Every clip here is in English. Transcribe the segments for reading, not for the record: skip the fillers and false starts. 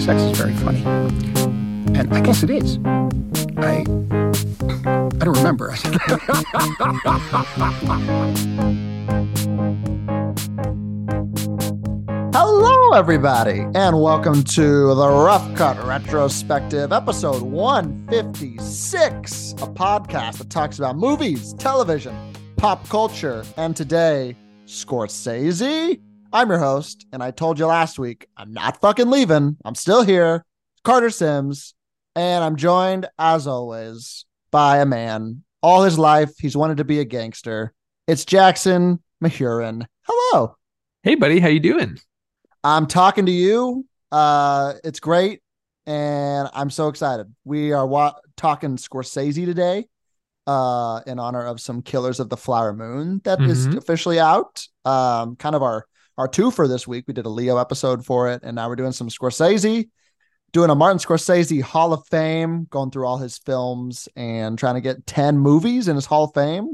sex is very funny. And I guess it is. I don't remember. Hello, everybody, and welcome to the Rough Cut Retrospective, episode 156, a podcast that talks about movies, television, pop culture, and today, Scorsese. I'm your host, and I told you last week, I'm not fucking leaving. I'm still here, Carter Sims, and I'm joined, as always, by a man. All his life, he's wanted to be a gangster. It's Jackson Mahurin. Hello. Hey, buddy. How you doing? I'm talking to you. It's great. And I'm so excited. We are talking Scorsese today in honor of some Killers of the Flower Moon that is officially out. Kind of our two for this week. We did a Leo episode for it. And now we're doing some Scorsese. Doing a Martin Scorsese Hall of Fame, going through all his films and trying to get 10 movies in his Hall of Fame.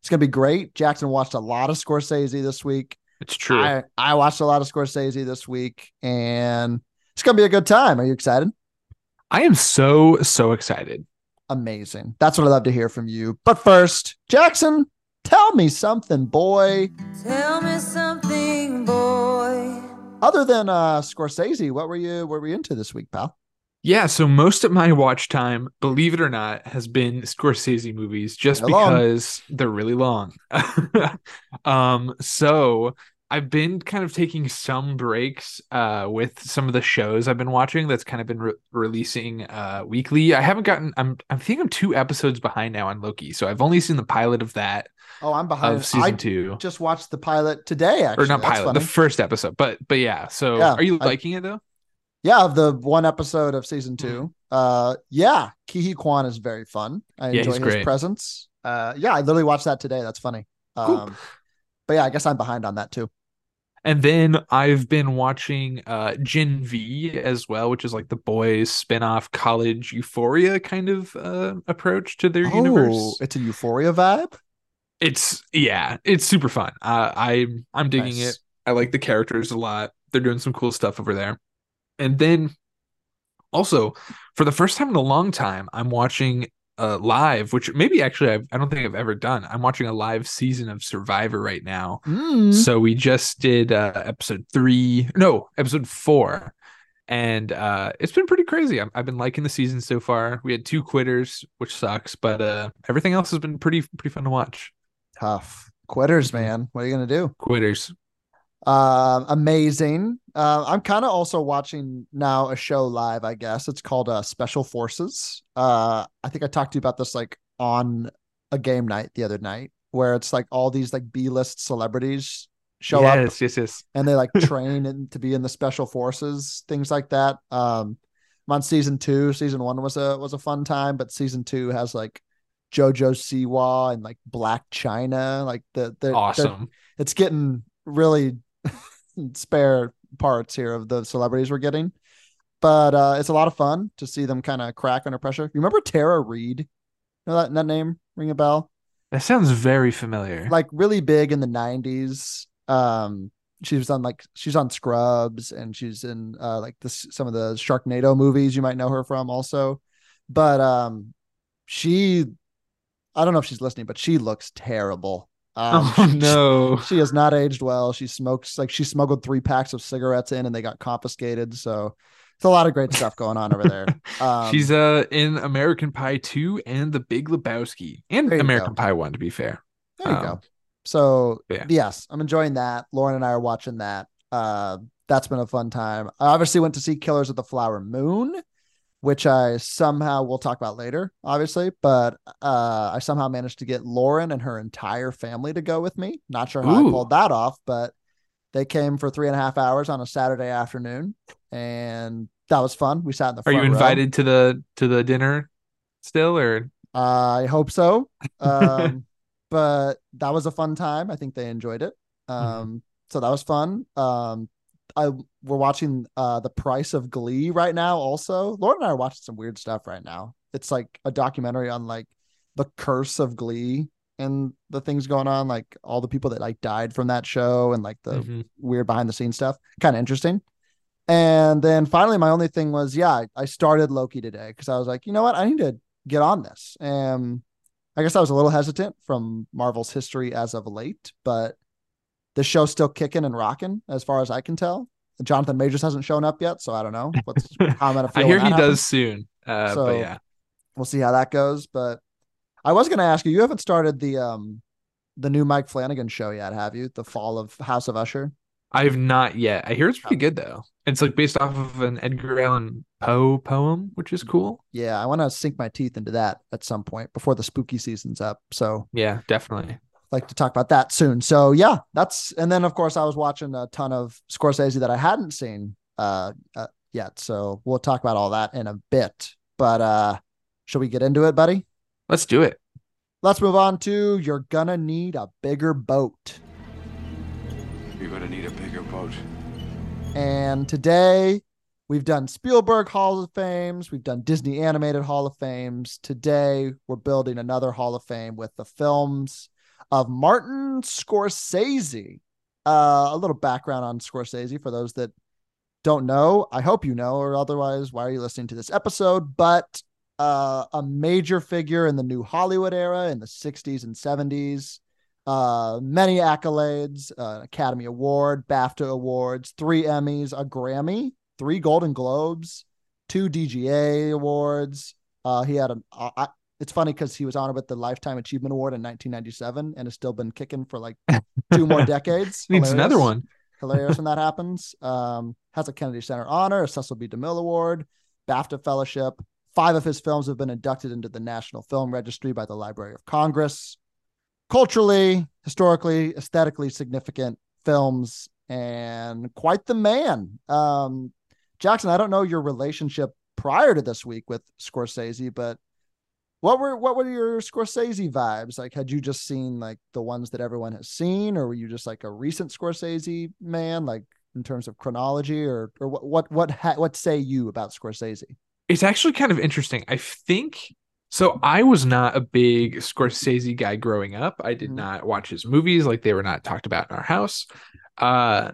It's going to be great. Jackson watched a lot of Scorsese this week. It's true. I watched a lot of Scorsese this week, and it's going to be a good time. Are you excited? I am so, so excited. Amazing. That's what I love to hear from you. But first, Jackson, tell me something, boy. Tell me something, boy. Other than Scorsese, what were you into this week, pal? Yeah, so most of my watch time, believe it or not, has been Scorsese movies just because they're really long. So I've been kind of taking some breaks with some of the shows I've been watching that's kind of been releasing weekly. I haven't gotten, I think I'm 2 episodes behind now on Loki, so I've only seen the pilot of that. Oh, I'm behind. Of season 2. Just watched the pilot today, actually. Or not that's pilot, funny. The first episode. But yeah, so yeah, are you liking it, though? Yeah, of the one episode of season 2. Yeah, Kihi Kwan is very fun. I enjoy his presence. Yeah, I literally watched that today. That's funny. Cool. But yeah, I guess I'm behind on that, too. And then I've been watching Gen V as well, which is like the boys' spinoff college euphoria kind of approach to their universe. It's a euphoria vibe? It's super fun. I'm digging it. I like the characters a lot. They're doing some cool stuff over there. And then also, for the first time in a long time, I'm watching live, which maybe actually I don't think I've ever done. I'm watching a live season of Survivor right now. So we just did episode 4. And it's been pretty crazy. I've been liking the season so far. We had 2 quitters, which sucks, but everything else has been pretty fun to watch. Tough. Quitters, man. What are you going to do? Quitters. Amazing. I'm kind of also watching now a show live, I guess. It's called Special Forces. I think I talked to you about this like on a game night the other night, where it's like all these like B-list celebrities show up. Yes. And they like train to be in the Special Forces, things like that. I'm on season 2. Season 1 was a fun time, but season 2 has like JoJo Siwa and like Black China. Like the awesome. It's getting really spare parts here of the celebrities we're getting, but it's a lot of fun to see them kind of crack under pressure. You remember Tara Reid? You know that name ring a bell? That sounds very familiar. Like really big in the 90s. She's on Scrubs, and she's in some of the Sharknado movies you might know her from also, but I don't know if she's listening, but she looks terrible. No, she has not aged well. She smokes she smuggled 3 packs of cigarettes in, and they got confiscated. So it's a lot of great stuff going on over there. She's in American Pie 2 and The Big Lebowski, and American Pie 1, to be fair. There you go. So yeah. Yes, I'm enjoying that. Lauren and I are watching that. That's been a fun time. I obviously went to see Killers of the Flower Moon, which I somehow will talk about later, obviously, but I somehow managed to get Lauren and her entire family to go with me. Not sure how I pulled that off, but they came for 3.5 hours on a Saturday afternoon, and that was fun. We sat in the front row. Are you invited to the dinner still, or? I hope so. But that was a fun time. I think they enjoyed it. So that was fun. We're watching The Price of Glee right now also. Lauren and I are watching some weird stuff right now. It's like a documentary on like the curse of Glee and the things going on, like all the people that like died from that show and like the weird behind the scenes stuff. Kind of interesting. And then finally, my only thing was, I started Loki today because I was like, you know what? I need to get on this. And I guess I was a little hesitant from Marvel's history as of late, but the show's still kicking and rocking as far as I can tell. Jonathan Majors hasn't shown up yet, so I don't know how I'm going to feel. I hear he does soon, but yeah. We'll see how that goes. But I was going to ask you, you haven't started the new Mike Flanagan show yet, have you? The Fall of House of Usher? I have not yet. I hear it's pretty good, though. It's like based off of an Edgar Allan Poe poem, which is cool. Yeah, I want to sink my teeth into that at some point before the spooky season's up. So yeah, definitely. I'd like to talk about that soon. So yeah, and then of course I was watching a ton of Scorsese that I hadn't seen yet. So we'll talk about all that in a bit. But should we get into it, buddy? Let's do it. Let's move on to You're Gonna Need a Bigger Boat. You're gonna need a bigger boat. And today we've done Spielberg Hall of Fames. We've done Disney Animated Hall of Fames. Today we're building another Hall of Fame with the films of Martin Scorsese. A little background on Scorsese for those that don't know. I hope you know, or otherwise, why are you listening to this episode? But a major figure in the new Hollywood era in the 60s and 70s. Many accolades, Academy Award, BAFTA Awards, 3 Emmys, a Grammy, 3 Golden Globes, 2 DGA Awards. He had it's funny because he was honored with the Lifetime Achievement Award in 1997 and has still been kicking for like 2 more decades. Needs another one. Hilarious when that happens. Has a Kennedy Center honor, a Cecil B. DeMille Award, BAFTA Fellowship. 5 of his films have been inducted into the National Film Registry by the Library of Congress. Culturally, historically, aesthetically significant films, and quite the man. Jackson, I don't know your relationship prior to this week with Scorsese, but what were your Scorsese vibes? Like, had you just seen like the ones that everyone has seen, or were you just like a recent Scorsese man, like in terms of chronology, or what say you about Scorsese? It's actually kind of interesting. I think. So I was not a big Scorsese guy growing up. I did not watch his movies. Like, they were not talked about in our house. And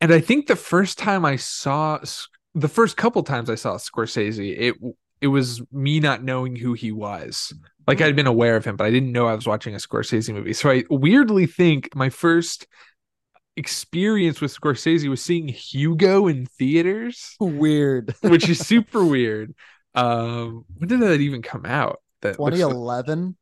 I think the first couple times I saw Scorsese, it was me not knowing who he was. Like, I'd been aware of him, but I didn't know I was watching a Scorsese movie. So I weirdly think my first experience with Scorsese was seeing Hugo in theaters. Weird. Which is super weird. When did that even come out? 2011.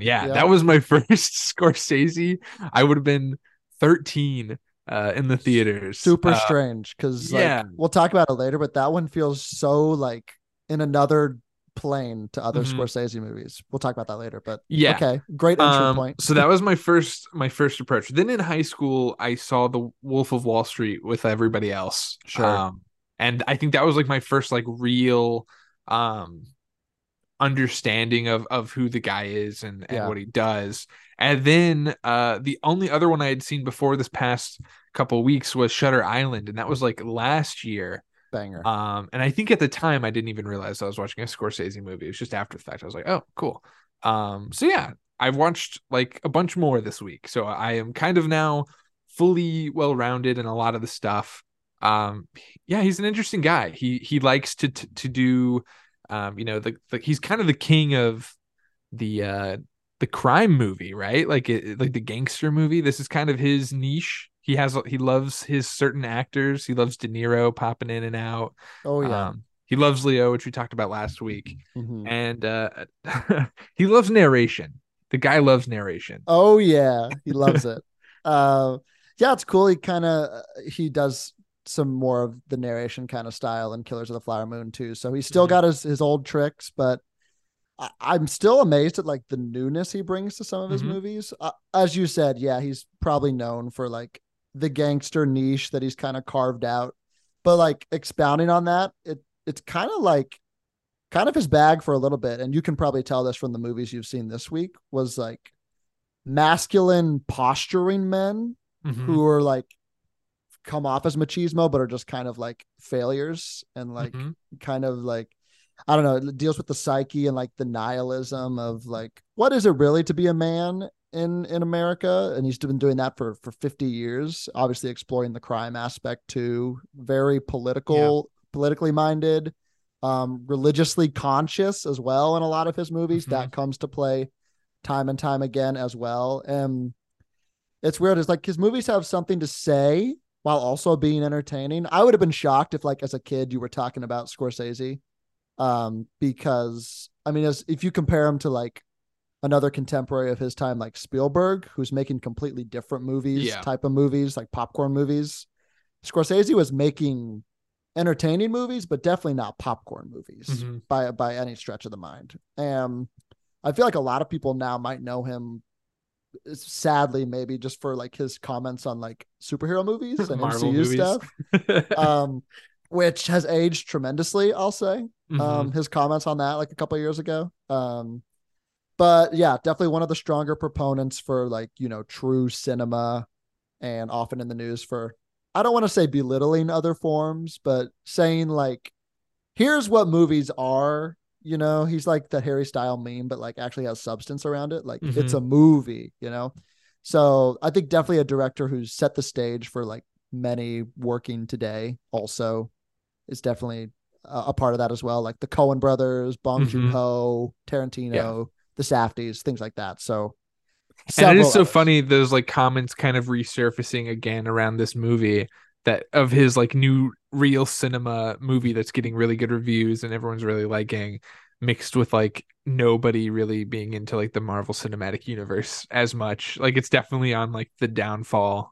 Yeah, that was my first Scorsese. I would have been 13 in the theaters. Super strange, because we'll talk about it later, but that one feels so like in another plane to other Scorsese movies. We'll talk about that later, but yeah, okay, great entry point. So that was my first approach. Then in high school, I saw The Wolf of Wall Street with everybody else. Sure. And I think that was like my first like real understanding of who the guy is and what he does. And then the only other one I had seen before this past couple of weeks was Shutter Island, and that was like last year. Banger. And I think at the time I didn't even realize I was watching a Scorsese movie. It was just after the fact. I was like, oh, cool. So yeah, I've watched like a bunch more this week. So I am kind of now fully well-rounded in a lot of the stuff. He's an interesting guy. He likes to do he's kind of the king of the crime movie, right? Like the gangster movie. This is kind of his niche. He loves his certain actors. He loves De Niro popping in and out. Oh yeah. He loves Leo, which we talked about last week. Mm-hmm. And he loves narration. The guy loves narration. Oh yeah, he loves it. Yeah, it's cool. He kind of does some more of the narration kind of style in Killers of the Flower Moon too. So he's still got his old tricks, but I'm still amazed at like the newness he brings to some of his movies. As you said, yeah, he's probably known for like the gangster niche that he's kind of carved out, but like expounding on that, it's kind of like his bag for a little bit. And you can probably tell this from the movies you've seen this week was like masculine posturing men who are like, come off as machismo but are just kind of like failures and like kind of like, I don't know, it deals with the psyche and like the nihilism of like, what is it really to be a man in America, and he's been doing that for 50 years, obviously exploring the crime aspect too. Very politically minded, religiously conscious as well in a lot of his movies. Mm-hmm. That comes to play time and time again as well. And it's weird. It's like his movies have something to say while also being entertaining. I would have been shocked if, like, as a kid, you were talking about Scorsese, because, I mean, if you compare him to, like, another contemporary of his time, like Spielberg, who's making completely different movies, type of movies, like popcorn movies. Scorsese was making entertaining movies, but definitely not popcorn movies by any stretch of the mind. I feel like a lot of people now might know him, sadly, maybe just for like his comments on like superhero movies and Marvel MCU movies. Stuff, which has aged tremendously, I'll say. His comments on that like a couple of years ago. But yeah, definitely one of the stronger proponents for like, you know, true cinema, and often in the news for, I don't want to say belittling other forms, but saying like, here's what movies are. You know, he's like the Harry Styles meme, but like actually has substance around it. Like it's a movie, you know? So I think definitely a director who's set the stage for like many working today also is definitely a part of that as well. Like the Coen brothers, Bong Joon-ho, Tarantino, the Safdies, things like that. So and it is so funny. Those like comments kind of resurfacing again around this movie, that of his like new real cinema movie that's getting really good reviews and everyone's really liking, mixed with like nobody really being into like the Marvel Cinematic Universe as much. Like it's definitely on like the downfall.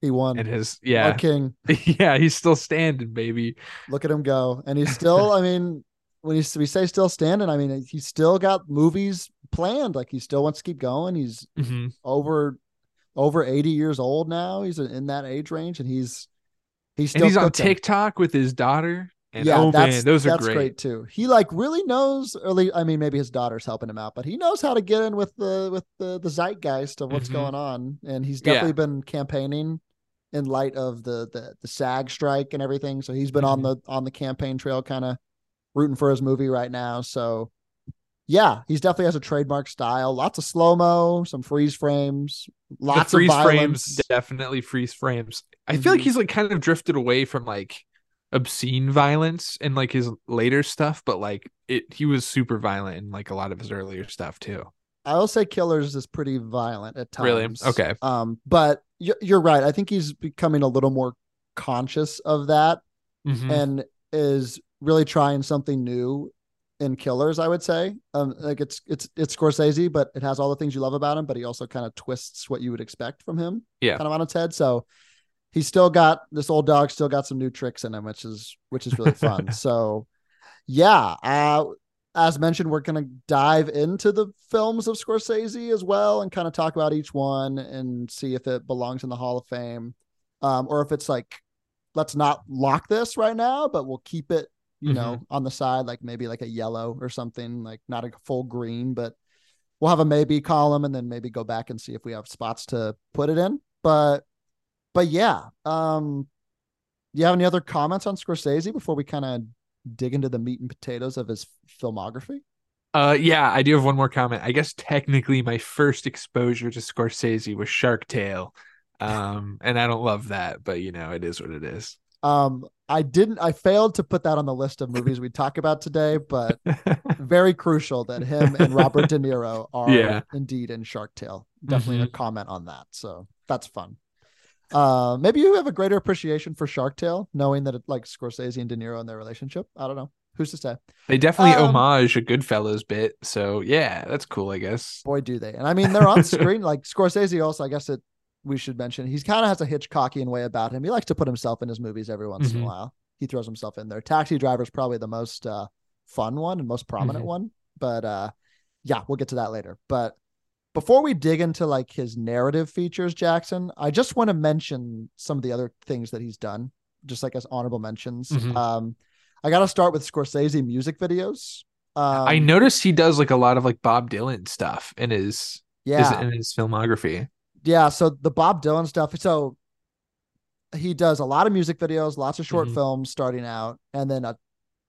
He won and his king. Yeah, he's still standing, baby. Look at him go. And he's still, I mean, when we say still standing, I mean he's still got movies planned. Like he still wants to keep going. He's over 80 years old now. He's in that age range, and he's on TikTok with his daughter. And yeah, those are great too. He like really knows early. I mean, maybe his daughter's helping him out, but he knows how to get in with the zeitgeist of what's going on. And he's definitely been campaigning in light of the SAG strike and everything. So he's been on the campaign trail, kind of rooting for his movie right now. So yeah, he's definitely has a trademark style. Lots of slow-mo, some freeze frames, lots of violence. Definitely freeze frames. I feel like he's like kind of drifted away from like obscene violence and like his later stuff, but like he was super violent in like a lot of his earlier stuff too. I will say Killers is pretty violent at times. Really? Okay. But you're right. I think he's becoming a little more conscious of that and is really trying something new in Killers, I would say. Like it's Scorsese, but it has all the things you love about him, but he also kind of twists what you would expect from him kind of on its head. So he's still got this old dog, still got some new tricks in him, which is really fun. So yeah, as mentioned, we're going to dive into the films of Scorsese as well and kind of talk about each one and see if it belongs in the Hall of Fame, or if it's like, let's not lock this right now, but we'll keep it, you know, on the side, like maybe like a yellow or something, like not a full green, but we'll have a maybe column and then maybe go back and see if we have spots to put it in. But yeah, do you have any other comments on Scorsese before we kind of dig into the meat and potatoes of his filmography? Yeah, I do have one more comment. I guess technically my first exposure to Scorsese was Shark Tale. And I don't love that, but you know, it is what it is. I failed to put that on the list of movies we talk about today, but very crucial that him and Robert De Niro are indeed in Shark Tale. Definitely a comment on that. So that's fun. Maybe you have a greater appreciation for Shark Tale, knowing that it like Scorsese and De Niro and their relationship. I don't know. Who's to say? They definitely homage a Goodfellas bit. So yeah, that's cool, I guess. Boy, do they. And I mean, they're on screen. Like Scorsese also, I guess we should mention, he's kind of has a Hitchcockian way about him. He likes to put himself in his movies every once in a while. He throws himself in there. Taxi Driver is probably the most fun one and most prominent one. But yeah, we'll get to that later. But before we dig into like his narrative features, Jackson, I just want to mention some of the other things that he's done, just like as honorable mentions. I got to start with Scorsese music videos. I noticed he does like a lot of like Bob Dylan stuff in his filmography. Yeah, so the Bob Dylan stuff. So he does a lot of music videos, lots of short films starting out, and then a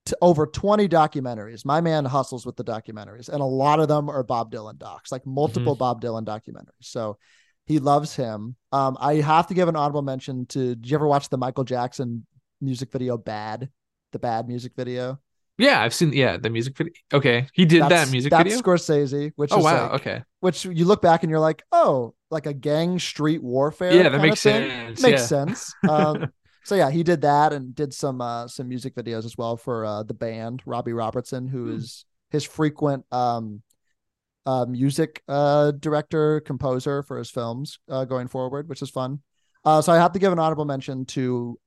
to over 20 documentaries. My man hustles with the documentaries, and a lot of them are Bob Dylan docs, like multiple Bob Dylan documentaries. So he loves him. I have to give an honorable mention to, did you ever watch the Michael Jackson music video, Bad? The Bad music video? Yeah, I've seen, yeah, the music video. Okay, he did that music video? That's Scorsese, which is, wow, like, okay. Which you look back and you're like, oh, like a gang street warfare. Yeah, that makes sense. Makes sense. So yeah, he did that and did some music videos as well for The Band, Robbie Robertson, who is his frequent music director, composer for his films going forward, which is fun. So I have to give an honorable mention to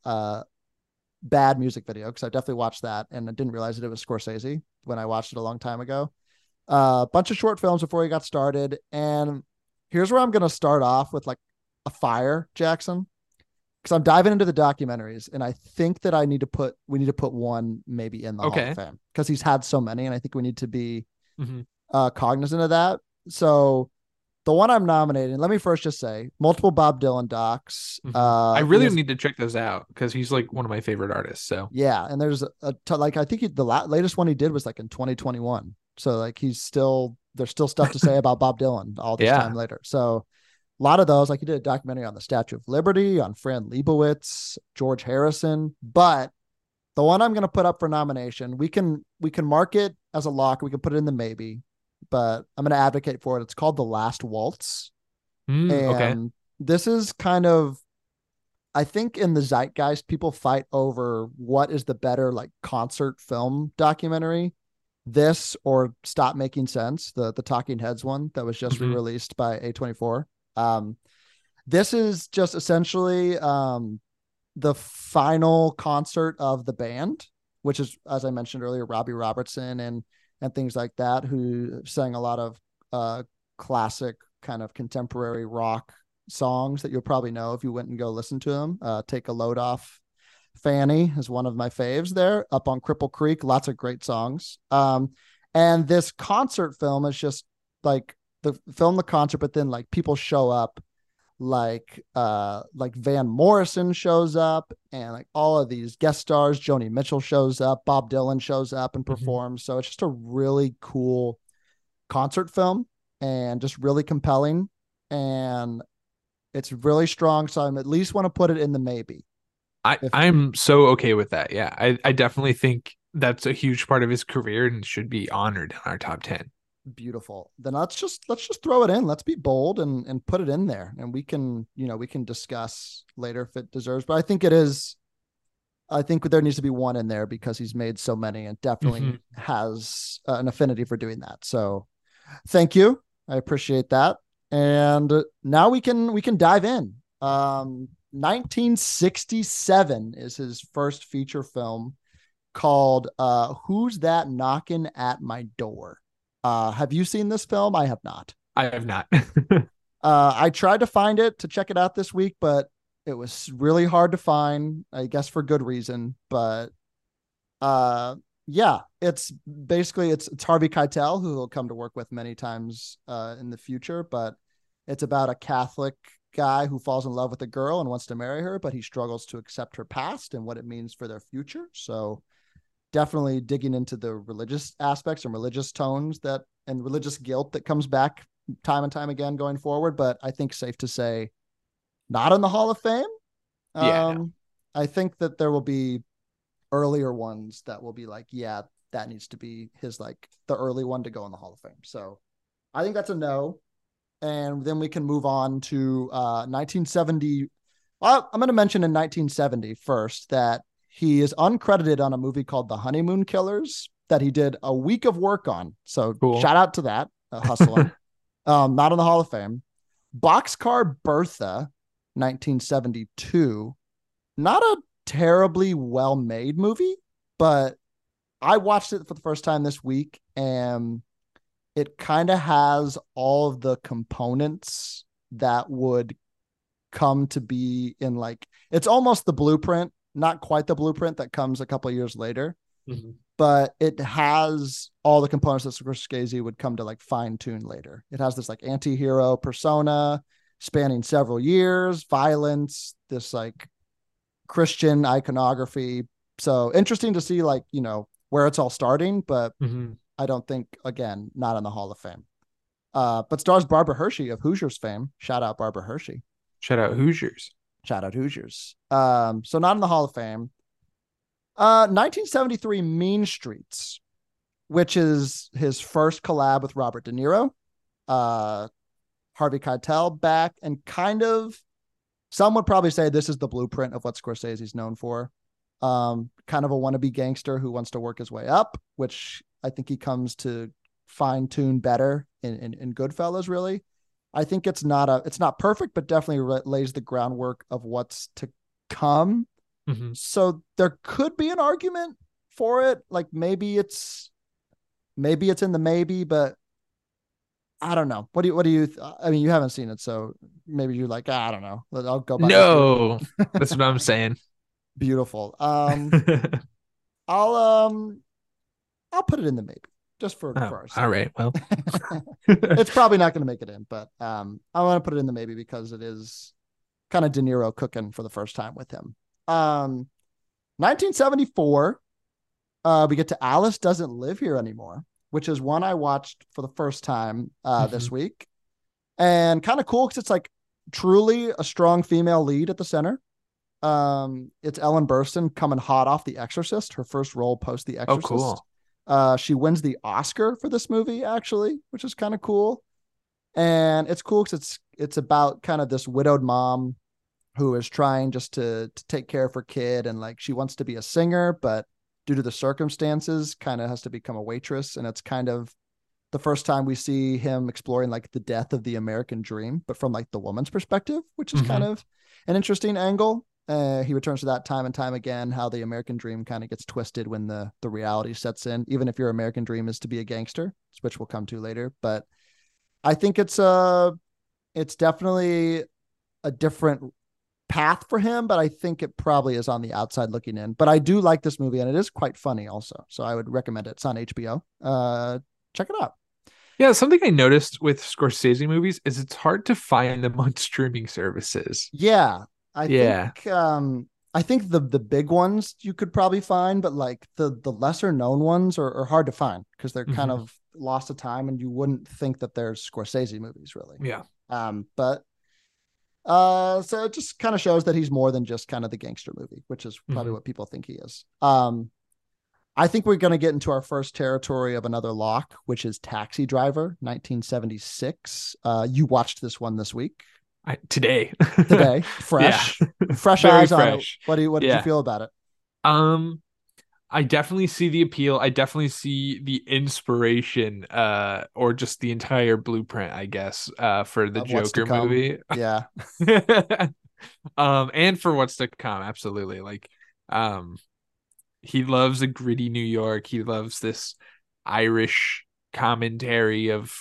Bad music video, because I definitely watched that and I didn't realize that it was Scorsese when I watched it a long time ago. A bunch of short films before he got started. And here's where I'm going to start off with like a fire, Jackson, because I'm diving into the documentaries, and I think that we need to put one maybe in the Hall of Fame, because he's had so many, and I think we need to be cognizant of that. So the one I'm nominating, let me first just say, multiple Bob Dylan docs. I really need to check those out, because he's like one of my favorite artists. So yeah, and there's like I think the latest one he did was like in 2021. So like there's still stuff to say about Bob Dylan all this time later. So a lot of those, like he did a documentary on the Statue of Liberty, on Fran Lebowitz, George Harrison. But the one I'm going to put up for nomination, we can mark it as a lock. We can put it in the maybe, but I'm going to advocate for it. It's called The Last Waltz. This is kind of, I think in the zeitgeist, people fight over what is the better like concert film documentary, this or Stop Making Sense, the Talking Heads one that was just re-released by A24. This is just essentially the final concert of the band, which is, as I mentioned earlier, Robbie Robertson and things like that, who sang a lot of classic kind of contemporary rock songs that you'll probably know if you went and go listen to them. Take a Load Off Fanny is one of my faves there, Up on Cripple Creek, lots of great songs. And this concert film is just like, the concert, but then like people show up, like Van Morrison shows up, and like all of these guest stars, Joni Mitchell shows up, Bob Dylan shows up and performs. So it's just a really cool concert film, and just really compelling, and it's really strong. So I'm at least want to put it in the maybe. I'm so okay with that. Yeah, I definitely think that's a huge part of his career and should be honored in our top 10. Beautiful. Then let's just throw it in. Let's be bold and put it in there, and we can discuss later if it deserves, but I think there needs to be one in there, because he's made so many and definitely has an affinity for doing that. So thank you, I appreciate that. And now we can dive in. 1967 is his first feature film, called Who's That Knockin' at My Door? Have you seen this film? I have not. I have not. I tried to find it to check it out this week, but it was really hard to find, I guess for good reason. But yeah, it's basically, it's Harvey Keitel, who will come to work with many times in the future, but it's about a Catholic guy who falls in love with a girl and wants to marry her, but he struggles to accept her past and what it means for their future. So definitely digging into the religious aspects and religious tones and religious guilt that comes back time and time again going forward. But I think safe to say, not in the Hall of Fame. Yeah, no. I think that there will be earlier ones that will be like, yeah, that needs to be his, like the early one to go in the Hall of Fame. So I think that's a no. And then we can move on to 1970. Well, I'm going to mention in 1970 first that he is uncredited on a movie called The Honeymoon Killers that he did a week of work on. So cool. Shout out to that hustling. Not in the Hall of Fame. Boxcar Bertha, 1972. Not a terribly well-made movie, but I watched it for the first time this week, and it kind of has all of the components that would come to be in, like, it's almost the blueprint. Not quite the blueprint that comes a couple of years later, but it has all the components that Scorsese would come to like fine tune later. It has this like anti-hero persona spanning several years, violence, this like Christian iconography. So interesting to see, like, you know, where it's all starting, but I don't think, again, not in the Hall of Fame. But stars Barbara Hershey of Hoosiers fame. Shout out Barbara Hershey. Shout out Hoosiers. Shout out Hoosiers. So not in the Hall of Fame. 1973 Mean Streets, which is his first collab with Robert De Niro, Harvey Keitel back, and kind of, some would probably say this is the blueprint of what Scorsese's known for. Kind of a wannabe gangster who wants to work his way up, which I think he comes to fine tune better in Goodfellas, really. I think it's not perfect, but definitely lays the groundwork of what's to come. Mm-hmm. So there could be an argument for it. Like maybe it's in the maybe, but I don't know. What do you, I mean, you haven't seen it. So maybe you're like, I don't know. I'll go back. No, that's what I'm saying. Beautiful. I'll put it in the maybe just for first. All right. Well, it's probably not going to make it in, but I want to put it in the maybe because it is kind of De Niro cooking for the first time with him. 1974, we get to Alice Doesn't Live Here Anymore, which is one I watched for the first time this week, and kind of cool because it's like truly a strong female lead at the center. It's Ellen Burstyn coming hot off The Exorcist, her first role post The Exorcist. Oh, cool. She wins the Oscar for this movie, actually, which is kind of cool. And it's cool because it's about kind of this widowed mom who is trying just to take care of her kid. And like, she wants to be a singer, but due to the circumstances kind of has to become a waitress. And it's kind of the first time we see him exploring like the death of the American dream, but from like the woman's perspective, which is kind of an interesting angle. He returns to that time and time again, how the American dream kind of gets twisted when the reality sets in, even if your American dream is to be a gangster, which we'll come to later. But I think it's definitely a different path for him, but I think it probably is on the outside looking in. But I do like this movie, and it is quite funny also, so I would recommend it. It's on HBO. Check it out. Yeah, something I noticed with Scorsese movies is it's hard to find them on streaming services. I think the big ones you could probably find, but like the lesser known ones are hard to find because they're kind of lost to time, and you wouldn't think that they're Scorsese movies, really. Yeah. So it just kind of shows that he's more than just kind of the gangster movie, which is probably what people think he is. I think we're going to get into our first territory of another lock, which is Taxi Driver, 1976. You watched this one this week. Today, fresh, yeah. Fresh eyes fresh. On it. What did you feel about it? I definitely see the appeal. I definitely see the inspiration, or just the entire blueprint, I guess, for the Joker movie. Yeah. And for what's to come. Absolutely. Like, he loves a gritty New York. He loves this Irish commentary of,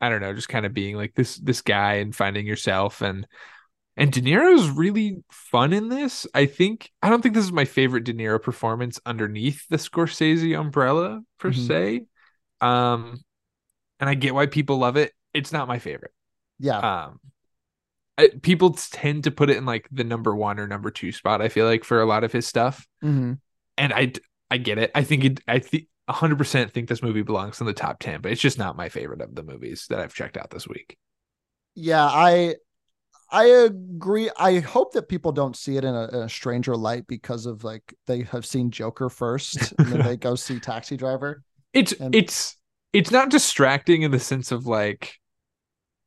I don't know, just kind of being like this guy and finding yourself. And De Niro's really fun in this. I don't think this is my favorite De Niro performance underneath the Scorsese umbrella per se. And I get why people love it. It's not my favorite. Yeah. People tend to put it in like the number one or number two spot, I feel like, for a lot of his stuff. And I get it. I think 100% think this movie belongs in the top 10, but it's just not my favorite of the movies that I've checked out this week. Yeah, I agree. I hope that people don't see it in a stranger light because of like they have seen Joker first and then they go see Taxi Driver. It's not distracting in the sense of like,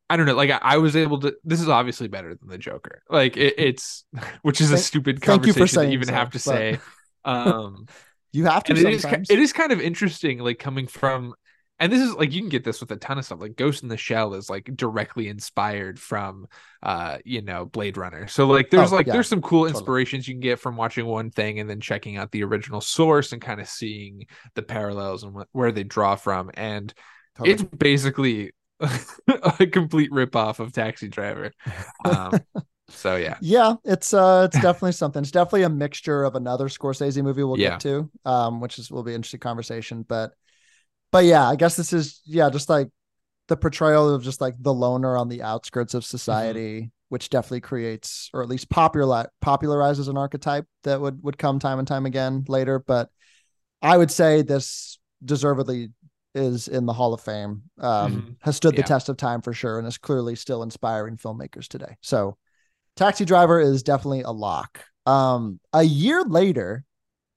I don't know. Like I was able to. This is obviously better than the Joker. Like it's which is a stupid conversation to even have to say. You have to. It is kind of interesting, like coming from. And this is like, you can get this with a ton of stuff. Like Ghost in the Shell is like directly inspired from, Blade Runner. So like, there's some cool inspirations you can get from watching one thing and then checking out the original source and kind of seeing the parallels and where they draw from. And it's basically a complete ripoff of Taxi Driver. So yeah. Yeah, it's definitely something. It's definitely a mixture of another Scorsese movie we'll get to, which will be an interesting conversation, but yeah, I guess this is just like the portrayal of just like the loner on the outskirts of society, which definitely creates or at least popularizes an archetype that would come time and time again later. But I would say this deservedly is in the Hall of Fame, has stood the test of time for sure, and is clearly still inspiring filmmakers today. So Taxi Driver is definitely a lock. A year later,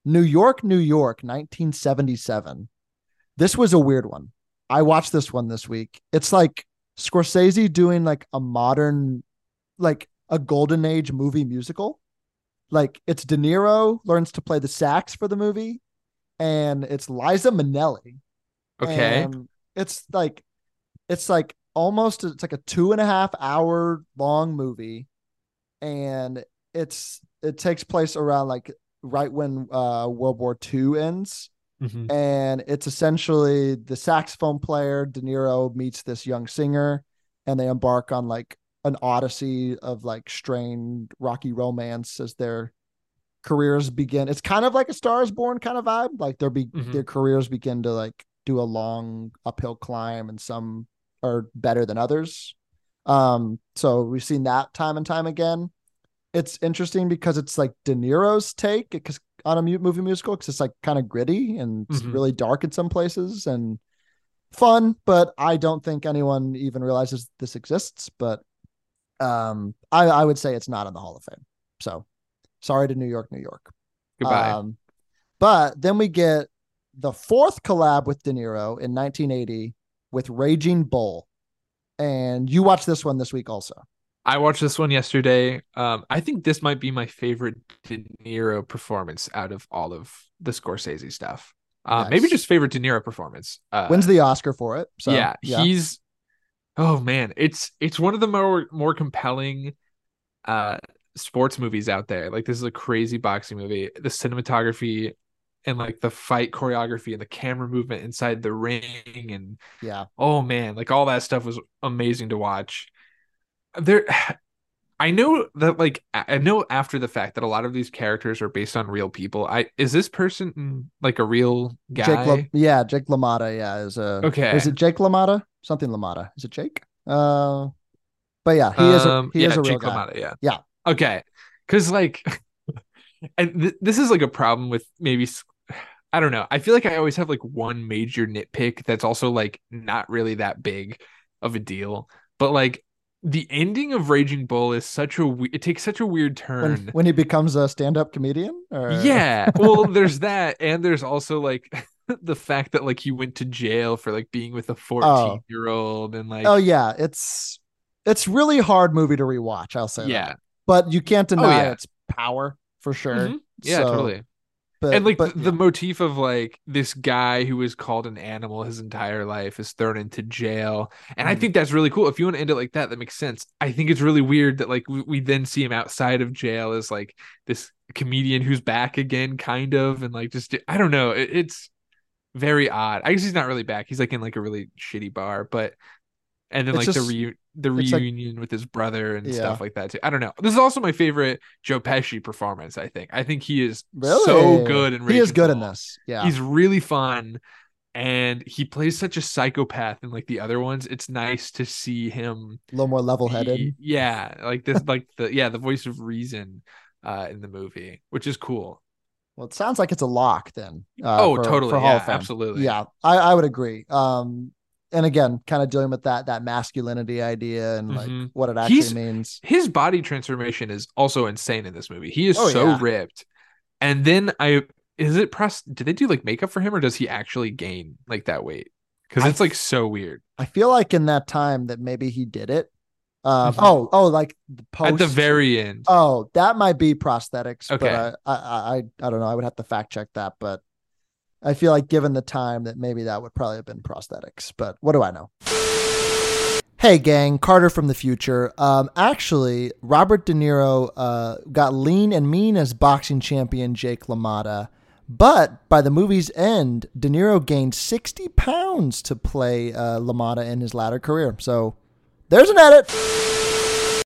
New York, New York, 1977. This was a weird one. I watched this one this week. It's like Scorsese doing like a modern, like a golden age movie musical. Like it's De Niro learns to play the sax for the movie, and it's Liza Minnelli. Okay. And it's like a 2.5 hour long movie. And it takes place around like right when World War II ends. Mm-hmm. And it's essentially the saxophone player De Niro meets this young singer, and they embark on like an odyssey of like strained rocky romance as their careers begin. It's kind of like a Star Is Born kind of vibe. Like their careers begin to like do a long uphill climb, and some are better than others. So we've seen that time and time again. It's interesting because it's like De Niro's take because on a movie musical, because it's like kind of gritty and it's really dark in some places and fun, but I don't think anyone even realizes this exists. But I would say it's not in the Hall of Fame. So sorry to New York, New York. Goodbye. But then we get the fourth collab with De Niro in 1980 with Raging Bull. And you watched this one this week also. I watched this one yesterday. I think this might be my favorite De Niro performance out of all of the Scorsese stuff. Nice. Maybe just favorite De Niro performance. Wins the Oscar for it. So, yeah, he's... Oh, man. It's one of the more compelling sports movies out there. Like, this is a crazy boxing movie. The cinematography and, like, the fight choreography and the camera movement inside the ring. And, oh, man. Like, all that stuff was amazing to watch. I know after the fact that a lot of these characters are based on real people. Is this person like a real guy? Jake LaMotta. Is it Jake LaMotta? Something LaMotta. Is it Jake? But yeah, he is a real guy. LaMotta, yeah. Okay, because like, and this is like a problem with maybe. I don't know. I feel like I always have like one major nitpick that's also like not really that big of a deal, but like. The ending of Raging Bull is it takes such a weird turn when he becomes a stand-up comedian. Or... Yeah, well, there's that, and there's also like the fact that like he went to jail for like being with a 14-year-old, and like it's really hard movie to rewatch. I'll say that. But you can't deny its power for sure. Mm-hmm. Yeah, so, totally. The motif of like this guy who was called an animal his entire life is thrown into jail. And I think that's really cool. If you want to end it like that, that makes sense. I think it's really weird that like we then see him outside of jail as like this comedian who's back again, kind of. And like, just, I don't know. It's very odd. I guess he's not really back. He's like in like a really shitty bar, but, and then like the reunion with his brother and stuff like that too. I don't know. This is also my favorite Joe Pesci performance. I think he is so good and he is good in this. Yeah, he's really fun, and he plays such a psychopath in like the other ones. It's nice to see him a little more level-headed. Like this, like the voice of reason in the movie, which is cool. Well, it sounds like it's a lock then. Totally. For Hall of Fame. Absolutely. Yeah, I would agree. And again, kind of dealing with that masculinity idea and like what it actually means. His body transformation is also insane in this movie. He is so ripped. And then did they do like makeup for him, or does he actually gain like that weight? Because it's like so weird. I feel like in that time that maybe he did it. Like the post at the very end. Oh, that might be prosthetics. Okay. But I don't know. I would have to fact check that, but. I feel like given the time that maybe that would probably have been prosthetics, but what do I know? Hey gang, Carter from the future. Actually, Robert De Niro got lean and mean as boxing champion Jake LaMotta, but by the movie's end, De Niro gained 60 pounds to play LaMotta in his latter career. So there's an edit.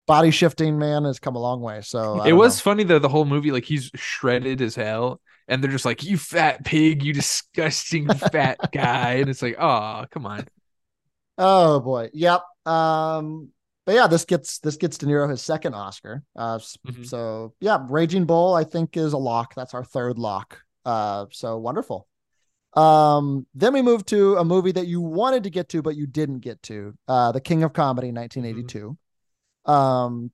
Body shifting, man, has come a long way. So it was funny though, the whole movie, like he's shredded as hell. And they're just like, you fat pig, you disgusting fat guy. And it's like, oh, come on. Oh, boy. Yep. But yeah, this gets De Niro his second Oscar. So, yeah, Raging Bull, I think, is a lock. That's our third lock. So wonderful. Then we moved to a movie that you wanted to get to, but you didn't get to, The King of Comedy, 1982. Mm-hmm.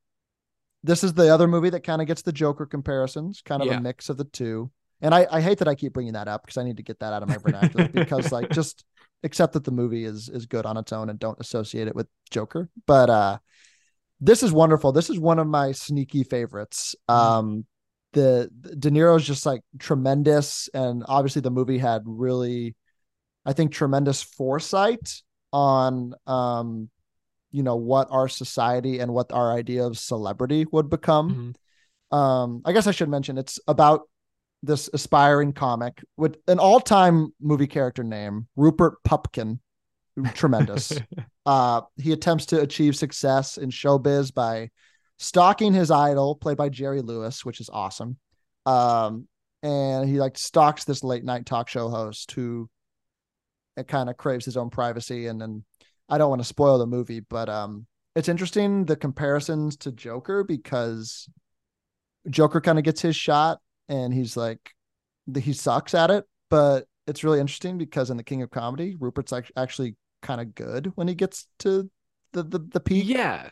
This is the other movie that kind of gets the Joker comparisons, kind of a mix of the two. And I hate that I keep bringing that up because I need to get that out of my vernacular because like, just accept that the movie is good on its own and don't associate it with Joker. But, this is wonderful. This is one of my sneaky favorites. The De Niro is just like tremendous. And obviously the movie had really, I think, tremendous foresight on, you know, what our society and what our idea of celebrity would become. Mm-hmm. I guess I should mention it's about this aspiring comic with an all-time movie character name, Rupert Pupkin. Tremendous. He attempts to achieve success in showbiz by stalking his idol, played by Jerry Lewis, which is awesome. And he like stalks this late night talk show host who kind of craves his own privacy. And then I don't want to spoil the movie, but it's interesting the comparisons to Joker, because Joker kind of gets his shot and he's like, he sucks at it, but it's really interesting because in The King of Comedy, Rupert's like actually kind of good when he gets to the peak. Yeah.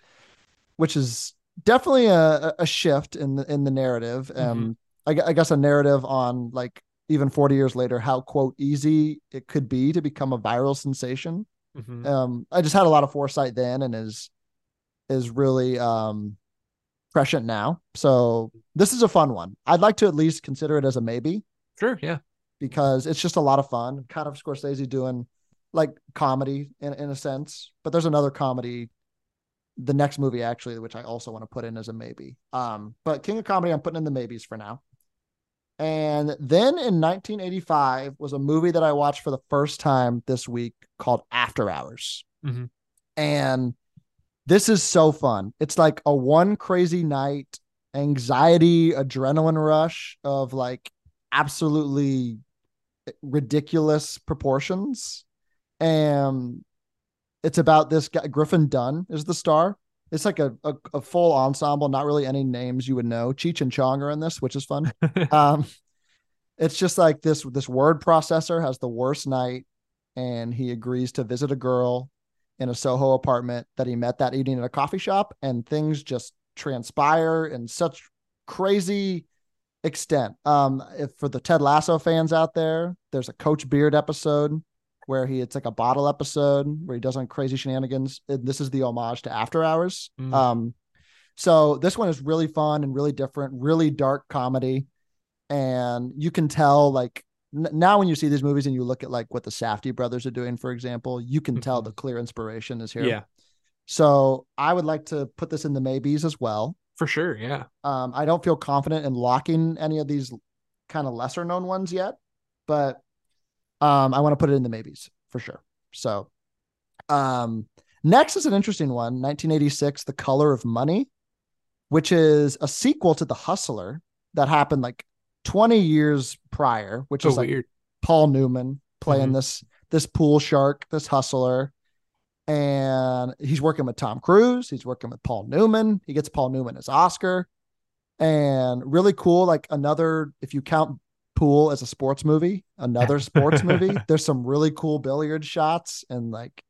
Which is definitely a shift in the narrative. I guess a narrative on like even 40 years later, how quote easy it could be to become a viral sensation. Mm-hmm. I just had a lot of foresight then and is really prescient now. So this is a fun one. I'd like to at least consider it as a maybe. Sure. Yeah. Because it's just a lot of fun, kind of Scorsese doing like comedy in a sense. But there's another comedy, the next movie actually, which I also want to put in as a maybe. But King of Comedy, I'm putting in the maybes for now. And then in 1985 was a movie that I watched for the first time this week called After Hours. Mm-hmm. And this is so fun. It's like a one crazy night, anxiety, adrenaline rush of like absolutely ridiculous proportions. And it's about this guy, Griffin Dunn is the star. It's like a full ensemble, not really any names you would know. Cheech and Chong are in this, which is fun. It's just like this word processor has the worst night and he agrees to visit a girl in a Soho apartment that he met that evening at a coffee shop, and things just transpire in such crazy extent. If for the Ted Lasso fans out there, there's a Coach Beard episode where it's like a bottle episode where he does on crazy shenanigans. And this is the homage to After Hours. Mm-hmm. So this one is really fun and really different, really dark comedy. And you can tell like now when you see these movies and you look at like what the Safdie brothers are doing, for example, you can tell the clear inspiration is here. Yeah. So I would like to put this in the maybes as well. For sure. Yeah. I don't feel confident in locking any of these kind of lesser known ones yet, but I want to put it in the maybes for sure. So next is an interesting one, 1986, The Color of Money, which is a sequel to The Hustler that happened like 20 years prior, which is like weird. Paul Newman playing this pool shark, this hustler. And he's working with Tom Cruise. He's working with Paul Newman. He gets Paul Newman as Oscar. And really cool, like another, if you count pool as a sports movie, another sports movie. There's some really cool billiard shots and like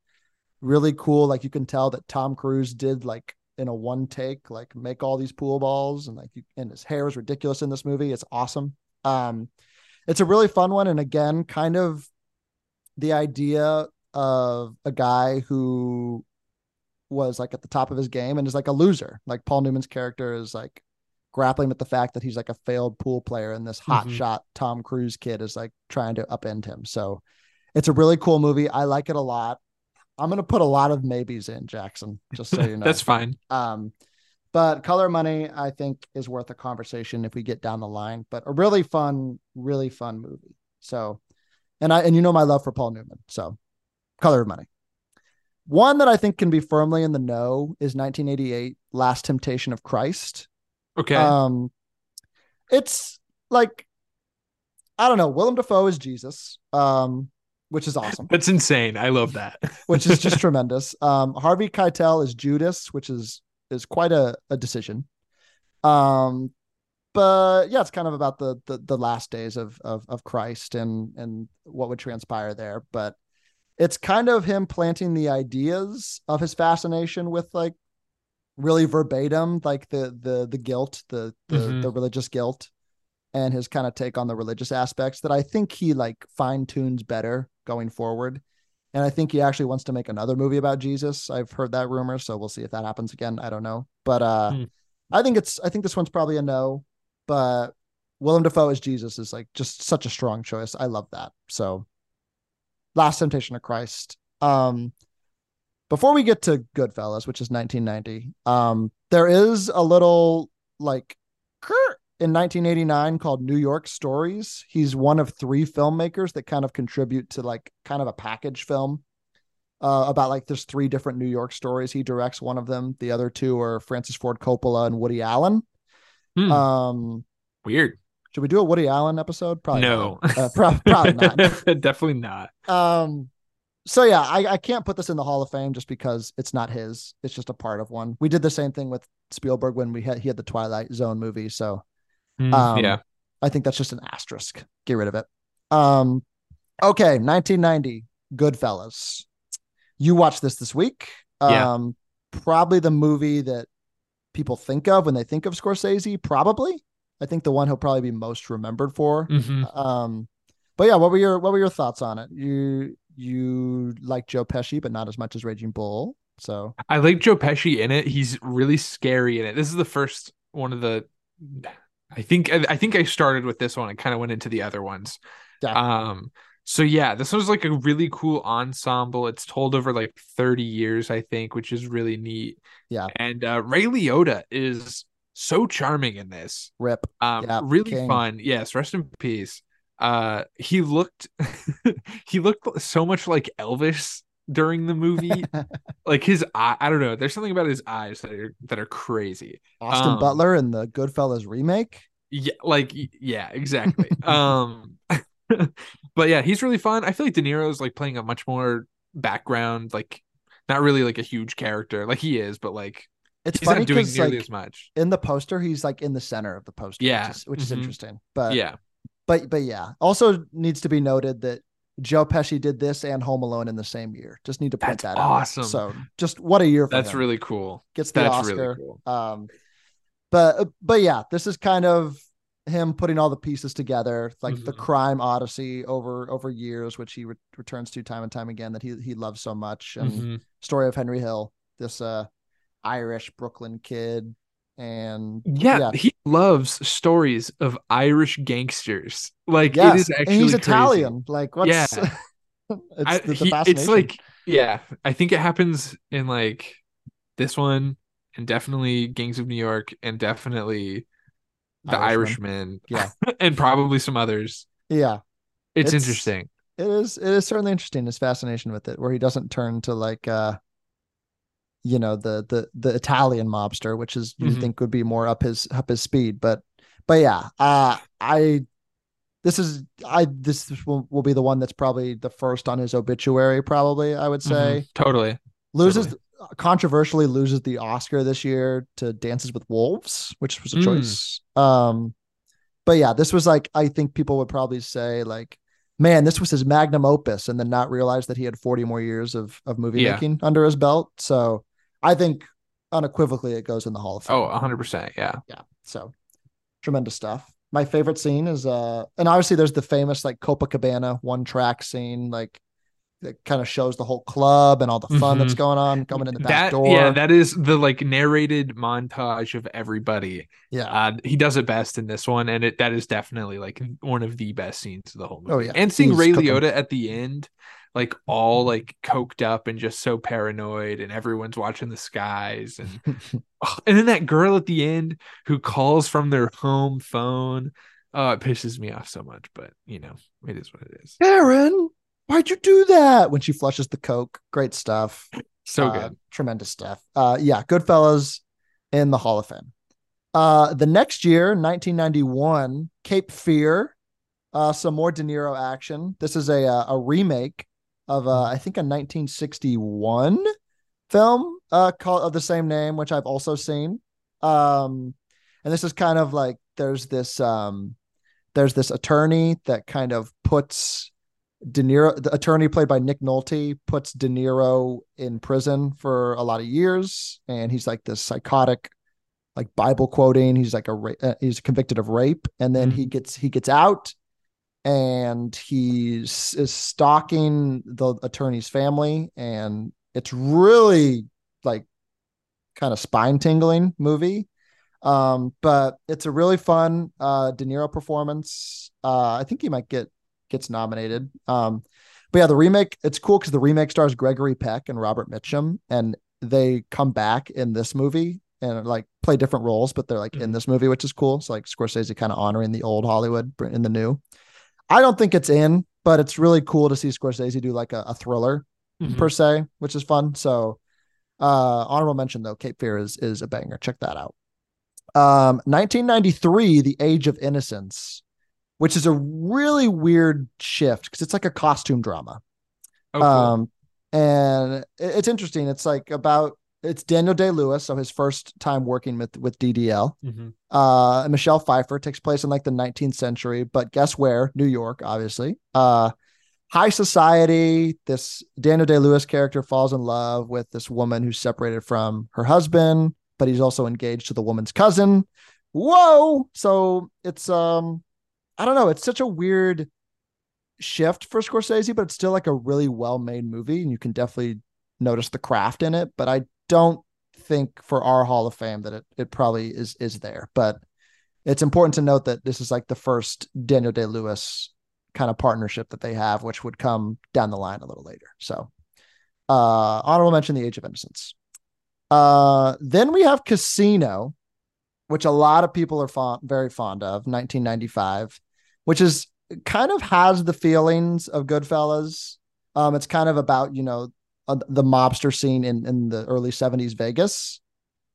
really cool, like you can tell that Tom Cruise did like in a one take, like make all these pool balls and and his hair is ridiculous in this movie. It's awesome. It's a really fun one. And again, kind of the idea of a guy who was like at the top of his game and is like a loser. Like Paul Newman's character is like grappling with the fact that he's like a failed pool player, and this hotshot Tom Cruise kid is like trying to upend him. So it's a really cool movie. I like it a lot. I'm going to put a lot of maybes in, Jackson, just so you know. That's fine. But Color Money, I think, is worth a conversation if we get down the line, but a really fun movie. So, and you know my love for Paul Newman, so Color of Money. One that I think can be firmly in the know is 1988, Last Temptation of Christ. Okay. It's like, I don't know, Willem Dafoe is Jesus, which is awesome. That's insane. I love that. Which is just tremendous. Harvey Keitel is Judas, which is quite a decision. But yeah, it's kind of about the last days of Christ and what would transpire there. But it's kind of him planting the ideas of his fascination with, like, really verbatim, like the guilt, the religious guilt, and his kind of take on the religious aspects that I think he, like, fine tunes better going forward. And I think he actually wants to make another movie about Jesus. I've heard that rumor, so we'll see if that happens again. I don't know, but I think this one's probably a no. But Willem Dafoe as Jesus is, like, just such a strong choice. I love that. So, Last Temptation of Christ. Before we get to Goodfellas, which is 1990, there is a little, like, in 1989 called New York Stories. He's one of three filmmakers that kind of contribute to, like, kind of a package film about, like, there's three different New York stories. He directs one of them. The other two are Francis Ford Coppola and Woody Allen. Weird. Should we do a Woody Allen episode? Probably no. Not. Probably not. Definitely not. So yeah, I can't put this in the Hall of Fame just because it's not his. It's just a part of one. We did the same thing with Spielberg when he had the Twilight Zone movie. So yeah, I think that's just an asterisk. Get rid of it. Okay, 1990, Goodfellas. You watched this week. Yeah. Probably the movie that people think of when they think of Scorsese. Probably. I think the one he'll probably be most remembered for. But yeah, what were your thoughts on it? You like Joe Pesci, but not as much as Raging Bull. So I like Joe Pesci in it. He's really scary in it. This is the first one of the, I think I started with this one and kind of went into the other ones. So yeah, this was, like, a really cool ensemble. It's told over, like, 30 years, I think, which is really neat. Yeah. And Ray Liotta is so charming in this. Rip. Yeah, really king. Fun. Yes, rest in peace. He looked so much like Elvis during the movie. Like, his eye, I don't know, there's something about his eyes that are crazy. Austin Butler in the Goodfellas remake. Yeah, exactly. But yeah, he's really fun. I feel like De Niro's, like, playing a much more background, like, not really, like, a huge character. Like, he is, but, like, it's he's funny not doing nearly, like, as much. In the poster, he's, like, in the center of the poster, yeah, which is interesting. But yeah. But yeah, also needs to be noted that Joe Pesci did this and Home Alone in the same year. Just need to point that out. Awesome. So just what a year for That's him. Really cool. Gets the Oscar. Really cool. But yeah, this is kind of him putting all the pieces together, like the crime odyssey over years, which he returns to time and time again, that he loves so much. And story of Henry Hill, this Irish Brooklyn kid. And yeah, he loves stories of Irish gangsters. Like, yes. It is actually, and he's crazy. Italian. Like, what's it's like, yeah, I think it happens in, like, this one, and definitely Gangs of New York, and definitely The Irishman. Yeah, and probably some others. Yeah, it's interesting. It is certainly interesting. His fascination with it, where he doesn't turn to, like, you know, the Italian mobster, which is you think would be more up his speed, but yeah, this will be the one that's probably the first on his obituary. Probably, I would say. Totally controversially loses the Oscar this year to Dances with Wolves, which was a choice. But yeah, this was, like, I think people would probably say, like, man, this was his magnum opus, and then not realize that he had 40 more years of movie making under his belt. So I think unequivocally it goes in the Hall of Fame. Oh, 100%. Yeah. Yeah. So tremendous stuff. My favorite scene is, and obviously there's the famous, like, Copacabana one track scene, like, that kind of shows the whole club and all the fun that's going on, coming in the back door. Yeah. That is the, like, narrated montage of everybody. Yeah. He does it best in this one. And that is definitely, like, one of the best scenes of the whole movie. Oh, yeah. And seeing Ray Liotta at the end, like, all, like, coked up and just so paranoid, and everyone's watching the skies, and and then that girl at the end who calls from their home phone. It pisses me off so much, but, you know, it is what it is. Karen, why'd you do that? When she flushes the coke. Great stuff. So good. Tremendous stuff. Yeah, Goodfellas in the Hall of Fame. The next year, 1991, Cape Fear, some more De Niro action. This is a remake of, I think, a 1961 film of the same name, which I've also seen. And this is kind of like there's this attorney that kind of puts De Niro, the attorney played by Nick Nolte, puts De Niro in prison for a lot of years, and he's like this psychotic, like Bible quoting. He's like he's convicted of rape, and then he gets out, and is stalking the attorney's family, and it's really like kind of spine tingling movie. But it's a really fun De Niro performance. I think he might gets nominated. But yeah, the remake, it's cool because the remake stars Gregory Peck and Robert Mitchum, and they come back in this movie and like play different roles, but they're like in this movie, which is cool. It's like Scorsese kind of honoring the old Hollywood in the new. I don't think it's in, but it's really cool to see Scorsese do like a thriller per se, which is fun. So honorable mention though, Cape Fear is a banger. Check that out. 1993, The Age of Innocence, which is a really weird shift because it's like a costume drama. Oh, cool. And it's interesting. It's like it's Daniel Day-Lewis, so his first time working with DDL. And Michelle Pfeiffer. Takes place in like the 19th century, but guess where? New York, obviously. High society. This Daniel Day-Lewis character falls in love with this woman who's separated from her husband, but he's also engaged to the woman's cousin. Whoa. So it's, I don't know. It's such a weird shift for Scorsese, but it's still like a really well-made movie, and you can definitely notice the craft in it, but I don't think for our Hall of Fame that it probably is there, but it's important to note that this is like the first Daniel Day-Lewis kind of partnership that they have, which would come down the line a little later. So honorable mention, The Age of Innocence. Then we have Casino, which a lot of people are very fond of, 1995, which is kind of has the feelings of Goodfellas. It's kind of about, the mobster scene in the early 70s Vegas.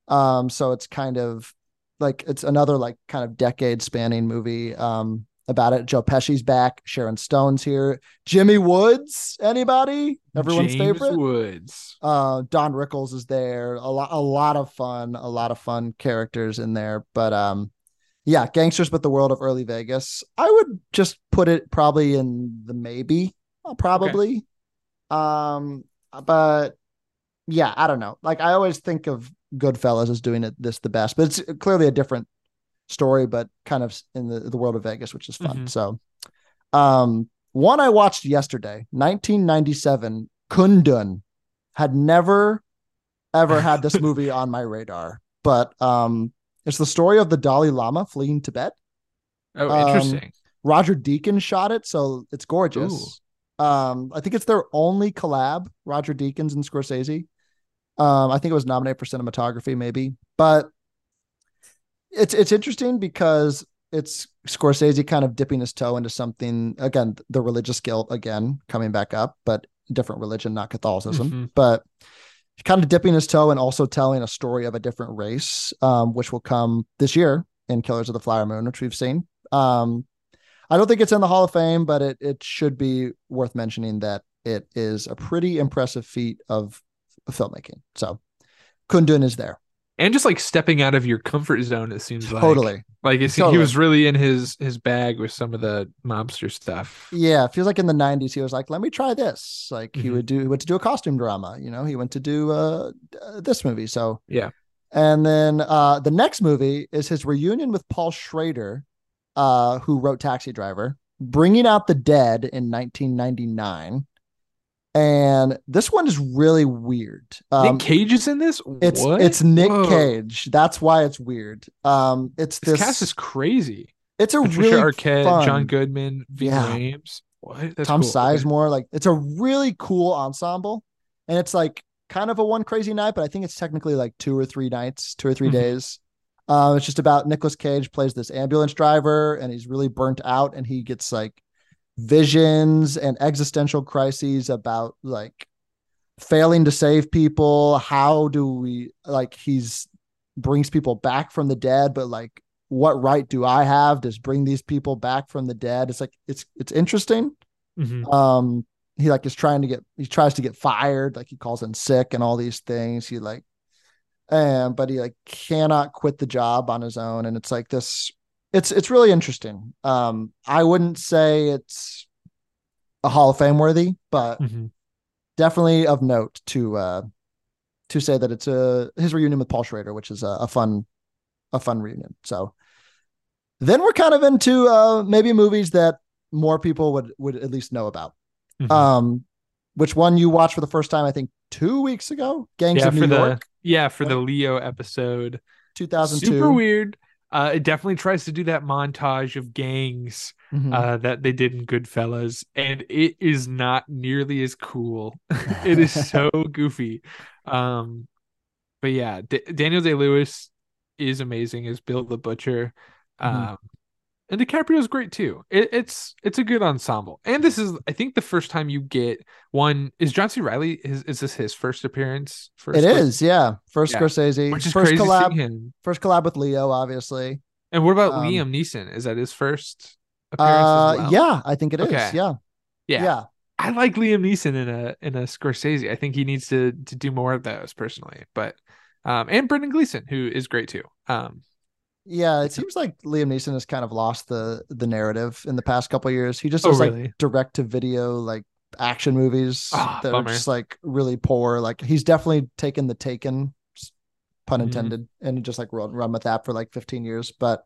So it's kind of like, it's another like kind of decade spanning movie about it. Joe Pesci's back. Sharon Stone's here. Jimmy Woods, anybody? Everyone's James favorite? Woods. Don Rickles is there. A lot of fun characters in there. But yeah, Gangsters But the World of Early Vegas. I would just put it probably in the maybe, probably. Okay. But yeah, I don't know. Like I always think of Goodfellas as doing this the best, but it's clearly a different story, but kind of in the world of Vegas, which is fun. So one I watched yesterday, 1997, Kundun. Had never ever had this movie on my radar, but it's the story of the Dalai Lama fleeing Tibet. Oh, interesting. Roger Deakins shot it, so it's gorgeous. Ooh. I think it's their only collab, Roger Deakins and Scorsese. I think it was nominated for cinematography maybe, but It's interesting because it's Scorsese kind of dipping his toe into something, again, the religious guilt, again, coming back up, but different religion, not Catholicism, but kind of dipping his toe and also telling a story of a different race, which will come this year in Killers of the Flower Moon, which we've seen. I don't think it's in the Hall of Fame, but it should be worth mentioning that it is a pretty impressive feat of filmmaking. So Kundun is there. And just like stepping out of your comfort zone, it seems like. Totally. Like he was really in his bag with some of the mobster stuff. Yeah, it feels like in the 90s, he was like, let me try this. Like he went to do a costume drama, he went to do this movie. So yeah. And then the next movie is his reunion with Paul Schrader, who wrote Taxi Driver, Bringing Out the Dead in 1999. And this one is really weird. Nick Cage is in this? It's Nick Cage. That's why it's weird. It's this cast is crazy. It's a Patricia really Arquette, fun. John Goodman, V. Williams. What? That's Tom cool. Sizemore. Like it's a really cool ensemble, and it's like kind of a one crazy night, but I think it's technically like two or three days. It's just about Nicolas Cage plays this ambulance driver, and he's really burnt out, and he gets like visions and existential crises about like failing to save people. How do we he's brings people back from the dead, but like what right do I have to bring these people back from the dead? It's like it's interesting. He like is trying to get he tries to get fired, like he calls in sick and all these things. He like but he like cannot quit the job on his own, and it's like this it's really interesting. I wouldn't say it's a Hall of Fame worthy, but definitely of note to say that it's his reunion with Paul Schrader, which is a fun reunion. So then we're kind of into maybe movies that more people would at least know about. Which one you watched for the first time, I think 2 weeks ago, Gangs of New York. The Leo episode. 2002. Super weird. It definitely tries to do that montage of gangs that they did in Goodfellas, and it is not nearly as cool. It is so goofy. But yeah, Daniel Day-Lewis is amazing as Bill the Butcher. And DiCaprio's great too. It's a good ensemble. And this is, I think, the first time you get one. Is John C. Reilly, is this his first appearance? First Scorsese. Which is first crazy collab, seeing him. First collab with Leo, obviously. And what about Liam Neeson? Is that his first appearance as well? Yeah, I think it is. Yeah. I like Liam Neeson in a Scorsese. I think he needs to do more of those personally. But and Brendan Gleeson, who is great too. Yeah, it seems like Liam Neeson has kind of lost the narrative in the past couple of years. He just does like direct to video, like action movies that are just like really poor. Like he's definitely taken the Taken, pun intended, and just like run with that for like 15 years. But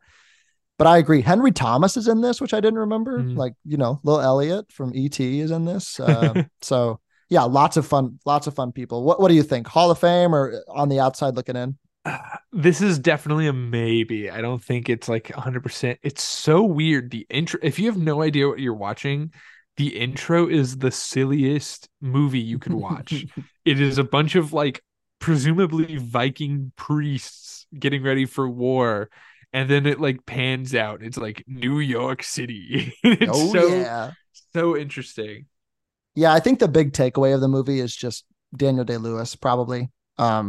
I agree. Henry Thomas is in this, which I didn't remember. Like, you know, Lil Elliott from E.T. is in this. So yeah, lots of fun people. What do you think? Hall of Fame or on the outside looking in? This is definitely a maybe. I don't think it's like 100%. It's so weird. The intro, if you have no idea what you're watching, the intro is the silliest movie you could watch. It is a bunch of like presumably Viking priests getting ready for war. And then it like pans out. It's like New York City. It's so interesting. Yeah, I think the big takeaway of the movie is just Daniel Day-Lewis probably.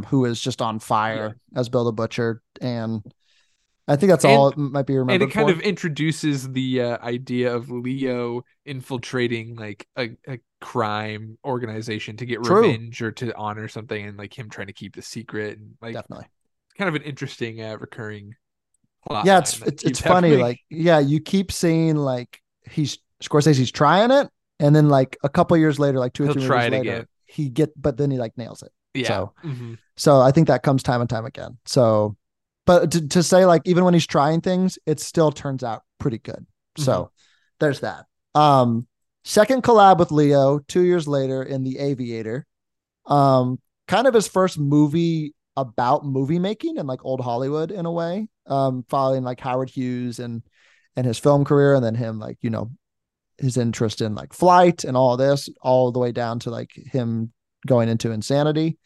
Who is just on fire as Bill the Butcher, and I think that's all it might be remembered. And it kind of introduces the idea of Leo infiltrating like a crime organization to get revenge or to honor something, and like him trying to keep the secret. And like, definitely, kind of an interesting recurring plot. Yeah, it's funny. Like, yeah, you keep seeing like Scorsese's trying it, and then like a couple years later, like 2 or 3 years later, but then he like nails it. Yeah. So I think that comes time and time again. So, but to say like, even when he's trying things, it still turns out pretty good. So there's that. Second collab with Leo 2 years later in The Aviator, kind of his first movie about movie making and like old Hollywood in a way, following like Howard Hughes and his film career. And then him, like, you know, his interest in like flight and all this, all the way down to like him going into insanity.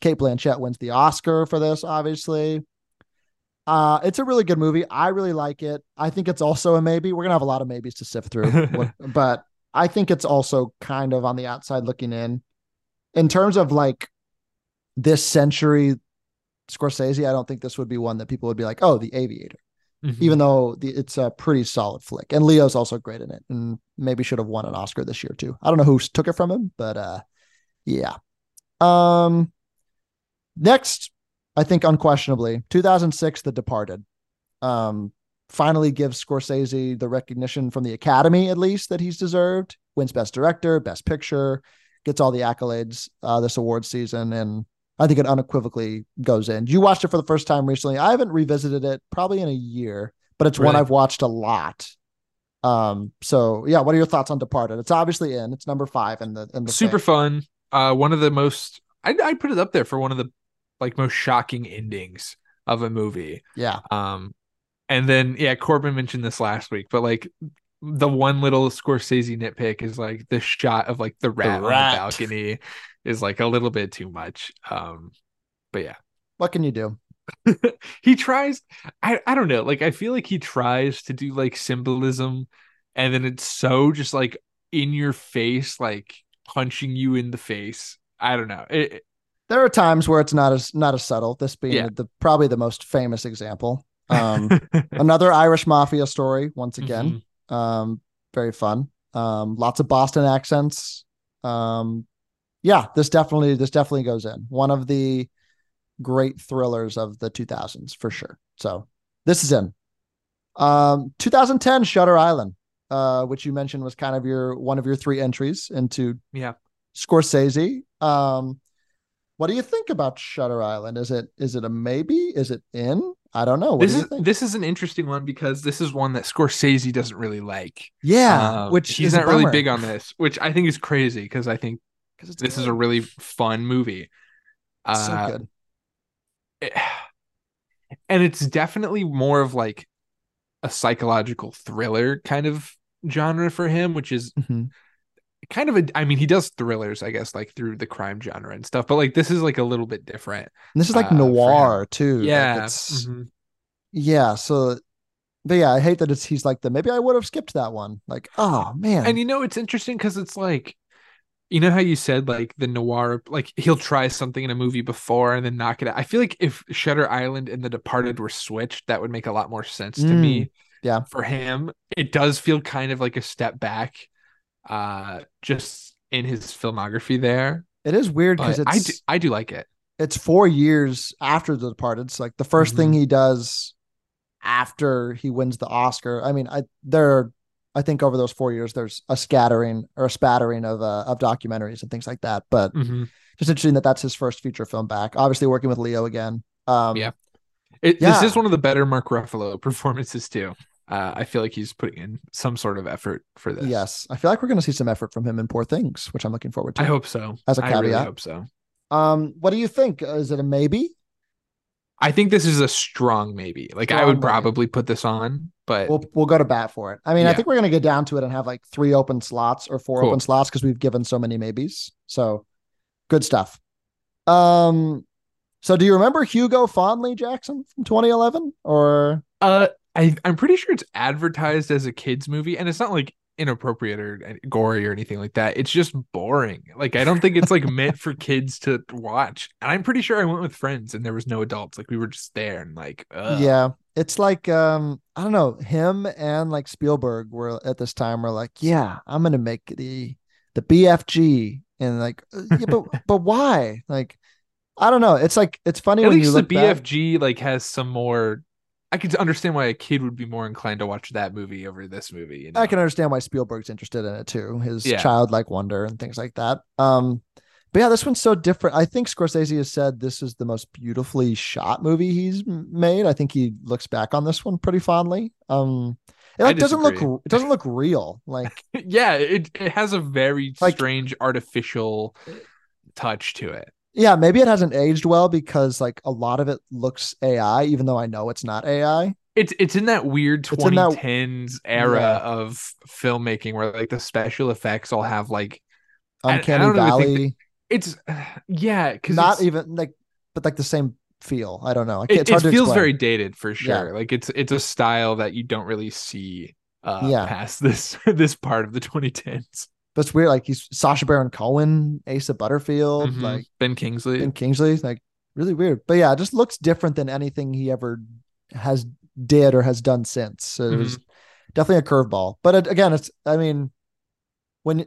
Cate Blanchett wins the Oscar for this, obviously. It's a really good movie. I really like it. I think it's also a maybe. We're going to have a lot of maybes to sift through. But I think it's also kind of on the outside looking in terms of like this century Scorsese. I don't think this would be one that people would be like, oh, The Aviator, even though it's a pretty solid flick. And Leo's also great in it and maybe should have won an Oscar this year too. I don't know who took it from him, but, yeah. Next, I think unquestionably, 2006, The Departed. Finally gives Scorsese the recognition from the Academy, at least, that he's deserved. Wins Best Director, Best Picture, gets all the accolades this award season, and I think it unequivocally goes in. You watched it for the first time recently. I haven't revisited it probably in a year, but it's one I've watched a lot. So yeah, what are your thoughts on Departed? It's obviously in. It's number 5 in the super fun. One of the most, I put it up there for one of the like most shocking endings of a movie. Yeah. And then Corbin mentioned this last week, but like the one little Scorsese nitpick is like the shot of like the rat on the balcony is like a little bit too much. But yeah, what can you do? He tries. I don't know. Like I feel like he tries to do like symbolism, and then it's so just like in your face, like punching you in the face. I don't know. There are times where it's not as subtle. This being probably the most famous example. Another Irish mafia story once again. Very fun. Lots of Boston accents. This definitely goes in. One of the great thrillers of the 2000s for sure. So this is in. 2010 Shutter Island, which you mentioned was kind of one of your three entries into Scorsese. What do you think about Shutter Island? Is it a maybe? Is it in? I don't know. This is an interesting one because this is one that Scorsese doesn't really like. Yeah, which he's not really big on this, which I think is crazy because I think this is a really fun movie. So good. And it's definitely more of like a psychological thriller kind of genre for him, which is kind of he does thrillers, I guess, like through the crime genre and stuff, but like this is like a little bit different. And this is like noir too. Yeah. Like yeah. So, but yeah, I hate that he's like maybe I would have skipped that one. Like, oh man. And it's interesting because it's like, how you said like the noir, like he'll try something in a movie before and then knock it out. I feel like if Shutter Island and The Departed were switched, that would make a lot more sense to me. Yeah. For him, it does feel kind of like a step back, just in his filmography there. It is weird because I do like it. It's 4 years after The Departed. It's like the first thing he does after he wins the Oscar. I mean, I think over those 4 years, there's a spattering of documentaries and things like that. But just interesting that that's his first feature film back. Obviously working with Leo again. This is one of the better Mark Ruffalo performances too. I feel like he's putting in some sort of effort for this. Yes, I feel like we're going to see some effort from him in Poor Things, which I'm looking forward to. I hope so. As a caveat, I really hope so. What do you think? Is it a maybe? I think this is a strong maybe. Like strong I would maybe. Probably put this on, but we'll go to bat for it. I mean, yeah. I think we're going to get down to it and have like 3 open slots or 4 open slots because we've given so many maybes. So good stuff. So do you remember Hugo fondly, Jackson, from 2011 or? I'm pretty sure it's advertised as a kids movie, and it's not like inappropriate or gory or anything like that. It's just boring. Like I don't think it's like meant for kids to watch. And I'm pretty sure I went with friends and there was no adults. Like we were just there and like yeah, it's like I don't know, him and like Spielberg were at this time were like, yeah, I'm gonna make the BFG and like yeah, but why? Like I don't know. It's like it's funny at when least you look the BFG back, like has some more. I could understand why a kid would be more inclined to watch that movie over this movie. I can understand why Spielberg's interested in it too. His childlike wonder and things like that. But yeah, this one's so different. I think Scorsese has said this is the most beautifully shot movie he's made. I think he looks back on this one pretty fondly. It doesn't look real. Like yeah, it has a very like, strange artificial touch to it. Yeah, maybe it hasn't aged well because like a lot of it looks AI, even though I know it's not AI. It's in that weird 2010s era of filmmaking where like the special effects all have like uncanny valley. It's because not even like, but like the same feel. I don't know. It feels very dated for sure. Yeah. Like it's a style that you don't really see past this part of the 2010s. But it's weird, like he's Sacha Baron Cohen, Asa Butterfield, like Ben Kingsley, like really weird. But yeah, it just looks different than anything he ever has done since. So it was definitely a curveball. But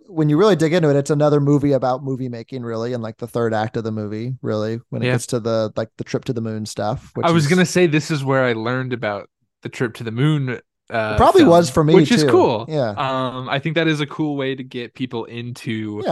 when you really dig into it, it's another movie about movie making, really, and like the third act of the movie, really, when it gets to the like the trip to the moon stuff. Which I was gonna say this is where I learned about the trip to the moon. It probably film, was for me, which too. Is cool. Yeah, I think that is a cool way to get people into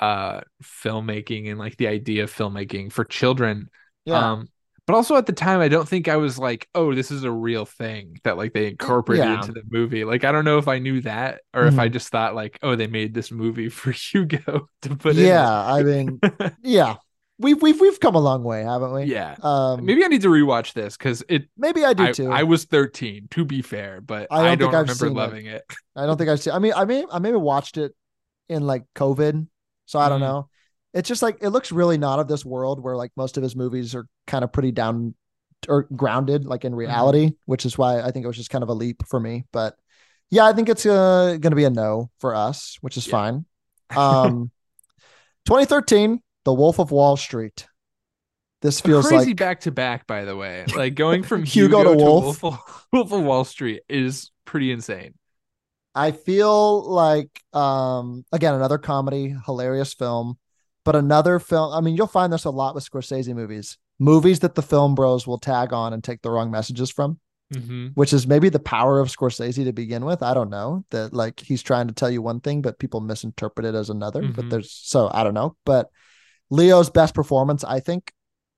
filmmaking and like the idea of filmmaking for children. Yeah, but also at the time, I don't think I was like, "Oh, this is a real thing that like they incorporated into the movie." Like, I don't know if I knew that or if I just thought like, "Oh, they made this movie for Hugo to put in." Yeah, I mean, yeah. We've come a long way, haven't we? Yeah. Maybe I need to rewatch this because maybe I do too. I was 13, to be fair, but I don't remember loving it. I don't think I've seen. I maybe watched it in like COVID, so I don't know. It's just like it looks really not of this world, where like most of his movies are kind of pretty down or grounded, like in reality, which is why I think it was just kind of a leap for me. But yeah, I think it's going to be a no for us, which is fine. 2013. The Wolf of Wall Street. This feels crazy like back to back, by the way. Like going from Hugo to Wolf of Wall Street is pretty insane. I feel like again, another comedy, hilarious film, but another film. I mean, you'll find this a lot with Scorsese movies that the film bros will tag on and take the wrong messages from. mm-hmm. which is maybe the power of Scorsese to begin with. I don't know that, like, he's trying to tell you one thing, but people misinterpret it as another, mm-hmm. but I don't know, but Leo's best performance, I think,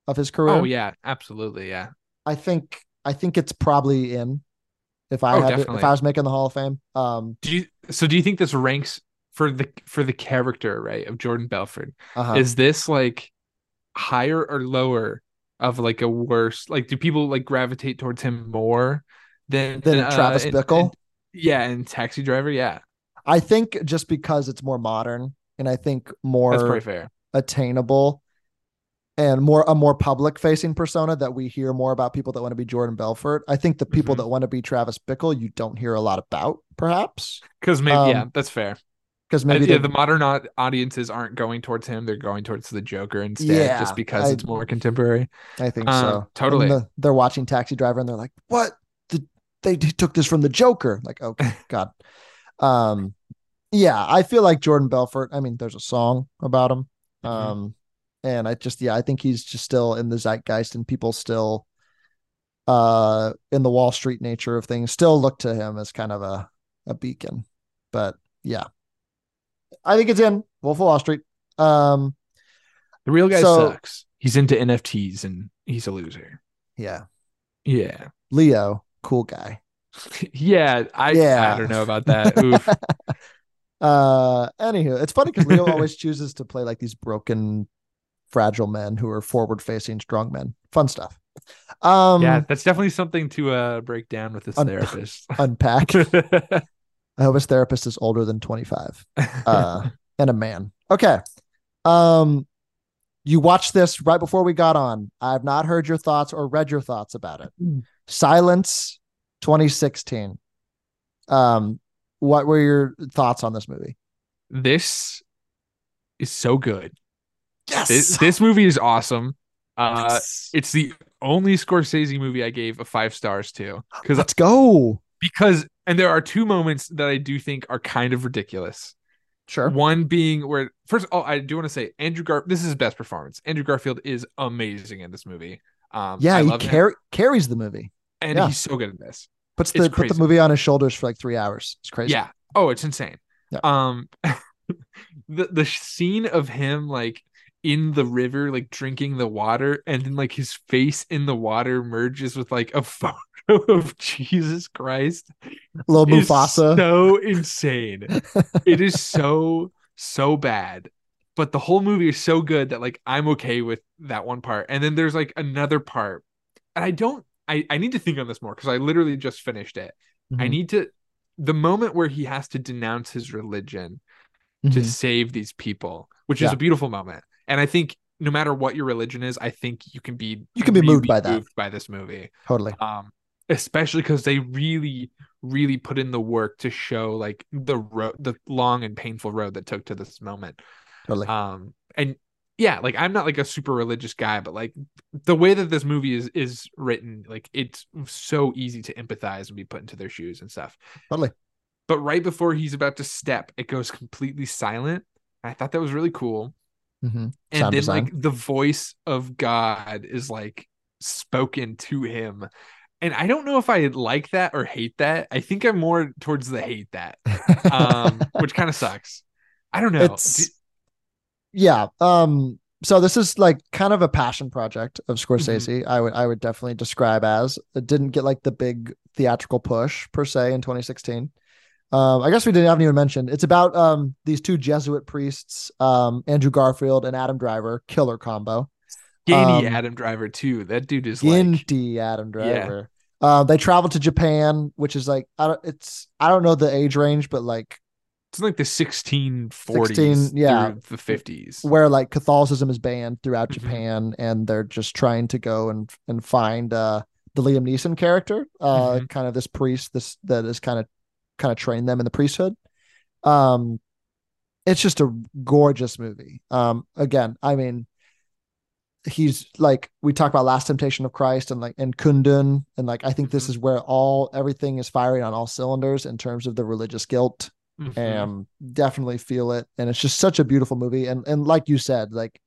of his career. Oh yeah, absolutely. Yeah. I think it's probably in, if I was making the Hall of Fame. Do you think this ranks for the character, right, of Jordan Belfort? Uh-huh. Is this like higher or lower of like a worse, like, do people like gravitate towards him more than Travis Bickle? And Taxi Driver. Yeah. I think just because it's more modern, and I think more attainable and a more public facing persona, that we hear more about people that want to be Jordan Belfort. I think the people mm-hmm. that want to be Travis Bickle, you don't hear a lot about, perhaps. Because maybe, that's fair. Because maybe the modern audiences aren't going towards him; they're going towards the Joker instead, just because it's more contemporary. I think so. Totally, they're watching Taxi Driver and they're like, "What? They took this from the Joker?" Like, okay, God. Yeah, I feel like Jordan Belfort. I mean, there's a song about him, and I think he's just still in the zeitgeist, and people still, in the Wall Street nature of things, still look to him as kind of a beacon. But yeah. I think it's in Wolf of Wall Street. The real guy sucks. He's into NFTs and he's a loser. Yeah. Yeah. Leo, cool guy. I don't know about that. Oof. Anywho, it's funny because Leo always chooses to play like these broken, fragile men who are forward-facing strong men. Fun stuff. That's definitely something to break down with this therapist. Unpack. I hope his therapist is older than 25 and a man. Okay. You watched this right before we got on. I have not heard your thoughts or read your thoughts about it. Silence 2016. What were your thoughts on this movie? This is so good. Yes. This movie is awesome. Yes. It's the only Scorsese movie I gave a 5 stars to. Let's go. And there are two moments that I do think are kind of ridiculous. Sure. One being where, first of all, I do want to say this is his best performance. Andrew Garfield is amazing in this movie. He carries the movie. And he's so good in this. Puts the movie on his shoulders for like 3 hours. It's crazy. Yeah. Oh, it's insane. Yeah. The scene of him like in the river, like drinking the water, and then like his face in the water merges with like a phone. Of Jesus Christ, little Mufasa, so insane. It is so bad, but the whole movie is so good that like I'm okay with that one part. And then there's like another part, and I need to think on this more because I literally just finished it. Mm-hmm. The moment where he has to denounce his religion mm-hmm. to save these people, which is a beautiful moment, and I think no matter what your religion is, I think you can be really moved by that, moved by this movie, totally. Especially because they really, really put in the work to show like the long and painful road that took to this moment. Totally. And yeah, like I'm not like a super religious guy, but like the way that this movie is written, like it's so easy to empathize and be put into their shoes and stuff. Totally. But right before he's about to step, it goes completely silent. I thought that was really cool. Mm-hmm. And Sound then design. Like the voice of God is like spoken to him. And I don't know if I like that or hate that. I think I'm more towards the hate that, which kind of sucks. I don't know. So this is like kind of a passion project of Scorsese. Mm-hmm. I would definitely describe as it didn't get like the big theatrical push per se in 2016. I guess we haven't even mentioned. It's about these two Jesuit priests, Andrew Garfield and Adam Driver, killer combo. Skinny Adam Driver too. That dude is skinny Adam Driver. Yeah. They travel to Japan, which is like I don't know the age range, but like it's like the 1640s, through the 50s, where like Catholicism is banned throughout mm-hmm. Japan, and they're just trying to go and find the Liam Neeson character, mm-hmm. kind of this priest, that is kind of train them in the priesthood. It's just a gorgeous movie. Again, I mean, he's like, we talked about Last Temptation of Christ and Kundun. And like, I think this is where everything is firing on all cylinders in terms of the religious guilt. Mm-hmm. Definitely feel it. And it's just such a beautiful movie. And like you said, like,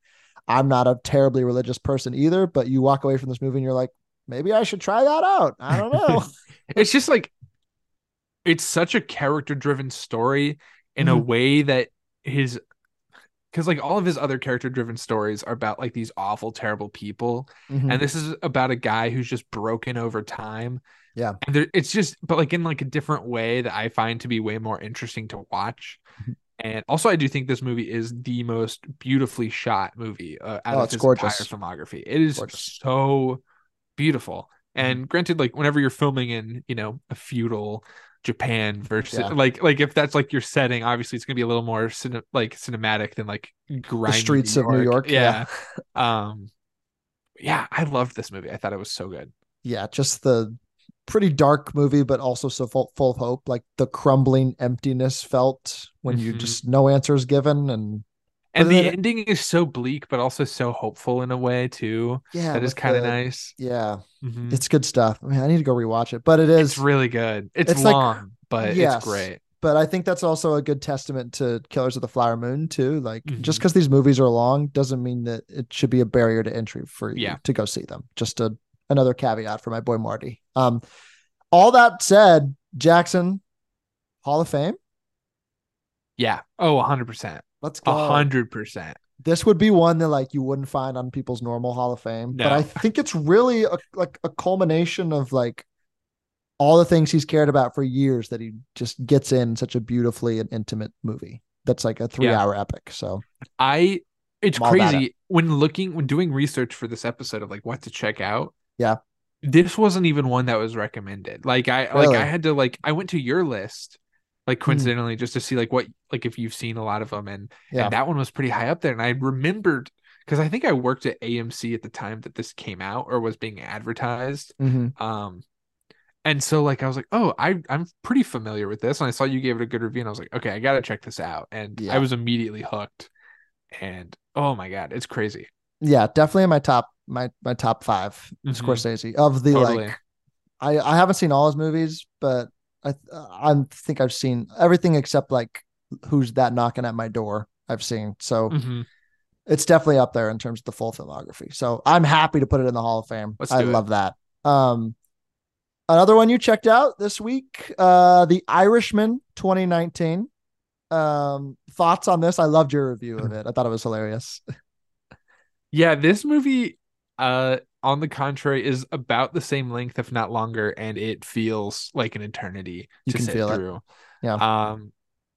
I'm not a terribly religious person either, but you walk away from this movie and you're like, maybe I should try that out. I don't know. It's just like, it's such a character-driven story in a way that his, because like all of his other character-driven stories are about like these awful, terrible people. And this is about a guy who's just broken over time. Yeah. And there, it's just, but like in like a different way that I find to be way more interesting to watch. And also, I do think this movie is the most beautifully shot movie out of his entire filmography. It is so beautiful. And granted, like whenever you're filming in, you know, a feudal Japan versus like if that's like your setting, obviously it's gonna be a little more cinematic than like grimy the streets of New York. I loved this movie. I thought it was so good. Yeah, just the pretty dark movie, but also so full of hope. Like the crumbling emptiness felt when you just no answers given, and the ending is so bleak, but also so hopeful in a way too. Yeah, that is kind of nice. Yeah, it's good stuff. I mean, I need to go rewatch it, but it's really good. It's long, like, but it's great. But I think that's also a good testament to Killers of the Flower Moon too. Like just because these movies are long doesn't mean that it should be a barrier to entry for you to go see them. Just another caveat for my boy Marty. All that said, Jackson, Hall of Fame. Yeah. Oh, 100%. Let's go. 100%. This would be one that like you wouldn't find on people's normal Hall of Fame, but I think it's really a culmination of like all the things he's cared about for years that he just gets in such a beautifully and intimate movie. That's like a 3-hour epic. So it's crazy when doing research for this episode of like what to check out. Yeah. This wasn't even one that was recommended. Like I went to your list. Like coincidentally, just to see like what, like if you've seen a lot of them, and that one was pretty high up there. And I remembered because I think I worked at AMC at the time that this came out or was being advertised. And so like I was like, oh, I'm pretty familiar with this, and I saw you gave it a good review, and I was like, okay, I gotta check this out. And I was immediately hooked. And oh my god, it's crazy. Yeah, definitely in my top five Scorsese of the like. I haven't seen all his movies, but. I think I've seen everything except like Who's That Knocking at My Door. I've seen, so it's definitely up there in terms of the full filmography. So I'm happy to put it in the Hall of Fame. Love that. Another one you checked out this week, The Irishman 2019. Thoughts on this? I loved your review of it. I thought it was hilarious. Yeah, this movie, on the contrary, is about the same length, if not longer, and it feels like an eternity to sit through. Yeah.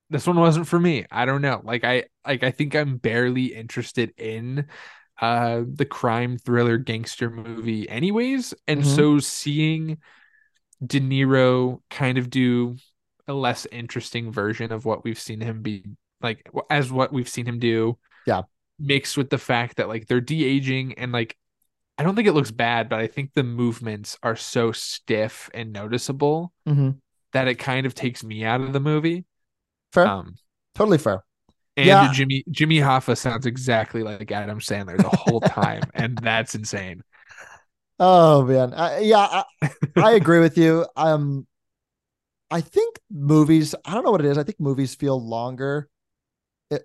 This one wasn't for me. I don't know. Like I think I'm barely interested in the crime thriller gangster movie anyways. And so seeing De Niro kind of do a less interesting version of what we've seen him be like as what we've seen him do. Yeah. Mixed with the fact that like they're de-aging and like I don't think it looks bad, but I think the movements are so stiff and noticeable that it kind of takes me out of the movie. Fair. Totally fair. And Jimmy Hoffa sounds exactly like Adam Sandler the whole time. And that's insane. Oh man. I agree with you. I think movies, I don't know what it is. I think movies feel longer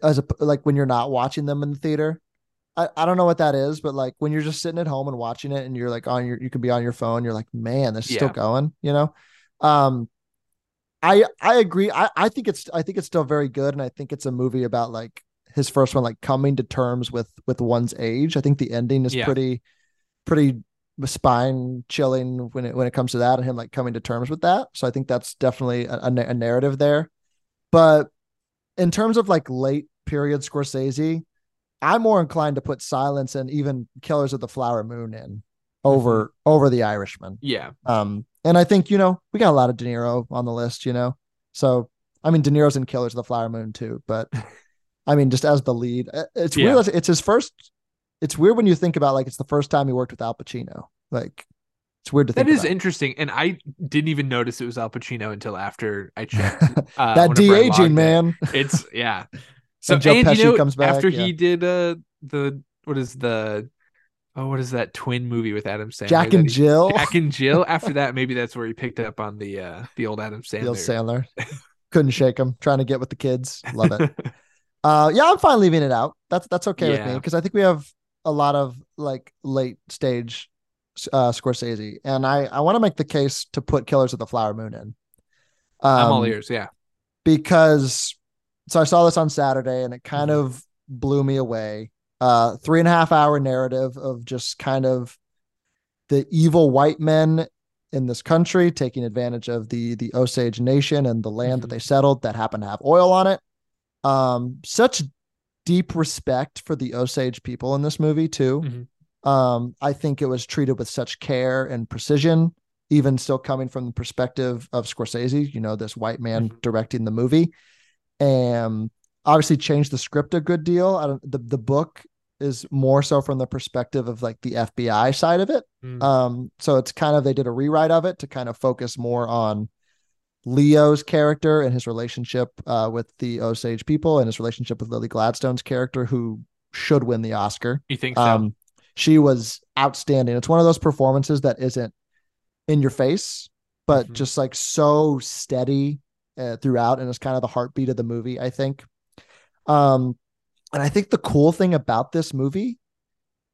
as like when you're not watching them in the theater. I don't know what that is, but like when you're just sitting at home and watching it and you're like you could be on your phone. You're like, man, this is still going, you know? I agree. I think it's still very good. And I think it's a movie about like his first one, like coming to terms with one's age. I think the ending is pretty spine chilling when it comes to that and him like coming to terms with that. So I think that's definitely a narrative there, but in terms of like late period Scorsese, I'm more inclined to put Silence and even Killers of the Flower Moon in over The Irishman. Yeah. And I think, you know, we got a lot of De Niro on the list, you know? So, I mean, De Niro's in Killers of the Flower Moon too, but I mean, just as the lead, it's weird. It's his first, it's weird when you think about like, it's the first time he worked with Al Pacino. Like it's weird to think about. That is interesting. And I didn't even notice it was Al Pacino until after I checked. That de-aging, man. It's So and Joe Pesci, you know, comes back after he did what is that twin movie with Adam Sandler? Jack and Jill. Jack and Jill. After that, maybe that's where he picked up on the old Adam Sandler. Couldn't shake him. Trying to get with the kids. Love it. I'm fine leaving it out. That's okay with me because I think we have a lot of like late stage Scorsese, and I want to make the case to put Killers of the Flower Moon in. I'm all ears, yeah. Because, so I saw this on Saturday, and it kind of blew me away. 3.5 hour narrative of just kind of the evil white men in this country taking advantage of the Osage Nation and the land that they settled that happened to have oil on it. Such deep respect for the Osage people in this movie too. I think it was treated with such care and precision, even still coming from the perspective of Scorsese, you know, this white man directing the movie, and obviously changed the script a good deal. The book is more so from the perspective of like the FBI side of it. So it's kind of, they did a rewrite of it to kind of focus more on Leo's character and his relationship with the Osage people and his relationship with Lily Gladstone's character, who should win the Oscar. You think so? She was outstanding. It's one of those performances that isn't in your face, but just like so steady throughout. And it's kind of the heartbeat of the movie, I think. And I think the cool thing about this movie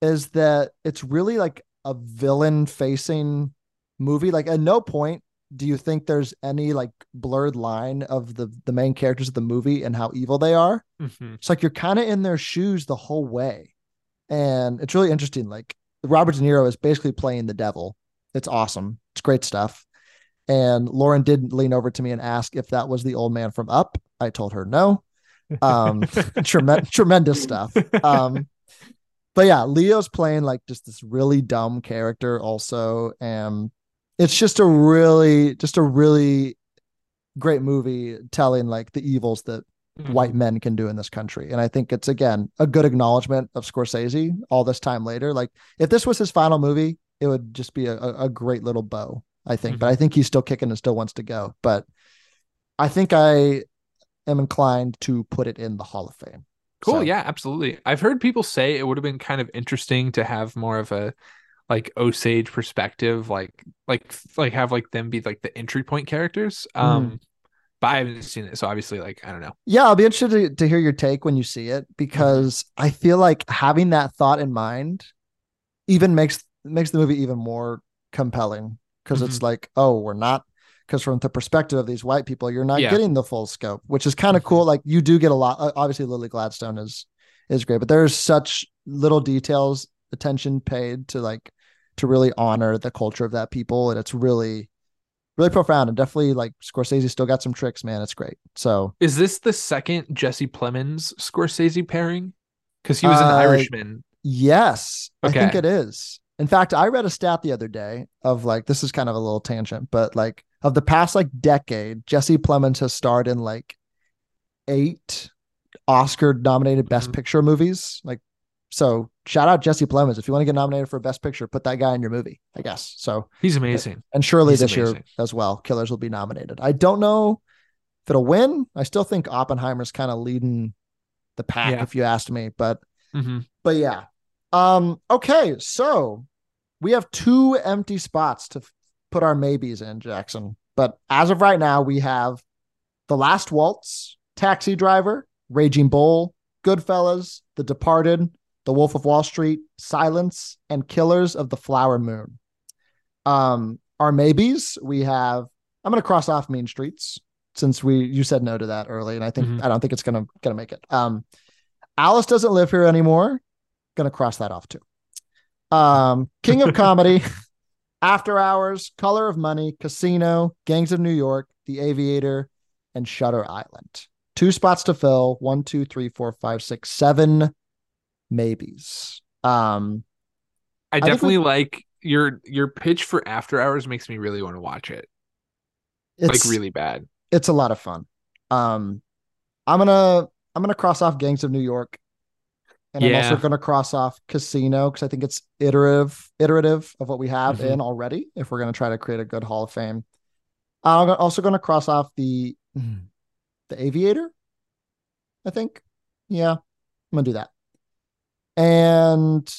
is that it's really like a villain facing movie. Like at no point do you think there's any like blurred line of the main characters of the movie and how evil they are. It's like you're kind of in their shoes the whole way. And it's really interesting. Like Robert De Niro is basically playing the devil. It's awesome. It's great stuff. And Lauren did lean over to me and ask if that was the old man from Up. I told her no. Tremendous stuff. But yeah, Leo's playing like just this really dumb character also, and it's just a really great movie telling like the evils that white men can do in this country. And I think it's, again, a good acknowledgement of Scorsese all this time later. Like if this was his final movie, it would just be a great little bow, I think. But I think he's still kicking and still wants to go. But I think I'm inclined to put it in the Hall of Fame. Cool. So. Yeah, absolutely. I've heard people say it would have been kind of interesting to have more of a like Osage perspective, like have like them be like the entry point characters. But I haven't seen it. So obviously, like, I don't know. Yeah. I'll be interested to hear your take when you see it, because I feel like having that thought in mind even makes the movie even more compelling. Cause it's like, oh, we're not, because from the perspective of these white people, you're not getting the full scope, which is kind of cool. Like you do get a lot. Obviously, Lily Gladstone is great, but there's such little details, attention paid to really honor the culture of that people, and it's really, really profound. And definitely, like, Scorsese still got some tricks, man. It's great. So, is this the second Jesse Plemons Scorsese pairing? Because he was an Irishman. Yes, okay. I think it is. In fact, I read a stat the other day of like, this is kind of a little tangent, but like, of the past like decade, Jesse Plemons has starred in like 8 Oscar-nominated Best Picture movies. Like, so shout out Jesse Plemons. If you want to get nominated for Best Picture, put that guy in your movie, I guess. So he's amazing. And surely this year as well, Killers will be nominated. I don't know if it'll win. I still think Oppenheimer's kind of leading the pack, if you asked me. But yeah. Okay, so we have 2 empty spots to put our maybes in, Jackson, but as of right now we have The Last Waltz, Taxi Driver, Raging Bull, Goodfellas, The Departed, The Wolf of Wall Street, Silence, and Killers of the Flower Moon. Our maybes, we have, I'm gonna cross off Mean Streets since you said no to that early, and I think I don't think it's gonna make it. Alice Doesn't Live Here Anymore, gonna cross that off too. King of Comedy, After Hours, Color of Money, Casino, Gangs of New York, The Aviator, and Shutter Island. 2 spots to fill. 1, 2, 3, 4, 5, 6, 7 maybes. I definitely like your pitch for After Hours makes me really want to watch it. It's like really bad. It's a lot of fun. I'm gonna cross off Gangs of New York. And I'm also going to cross off Casino, because I think it's iterative of what we have in already, if we're going to try to create a good Hall of Fame. I'm also going to cross off the Aviator, I think. Yeah, I'm going to do that. And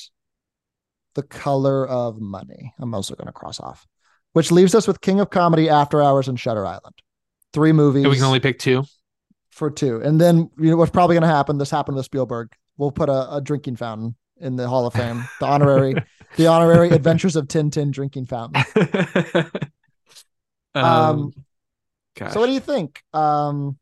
The Color of Money, I'm also going to cross off, which leaves us with King of Comedy, After Hours, and Shutter Island. 3 movies. And we can only pick 2? For 2. And then, you know, what's probably going to happen, this happened with Spielberg. We'll put a drinking fountain in the Hall of Fame, the honorary The Honorary Adventures of Tintin Drinking Fountain. So what do you think? I'm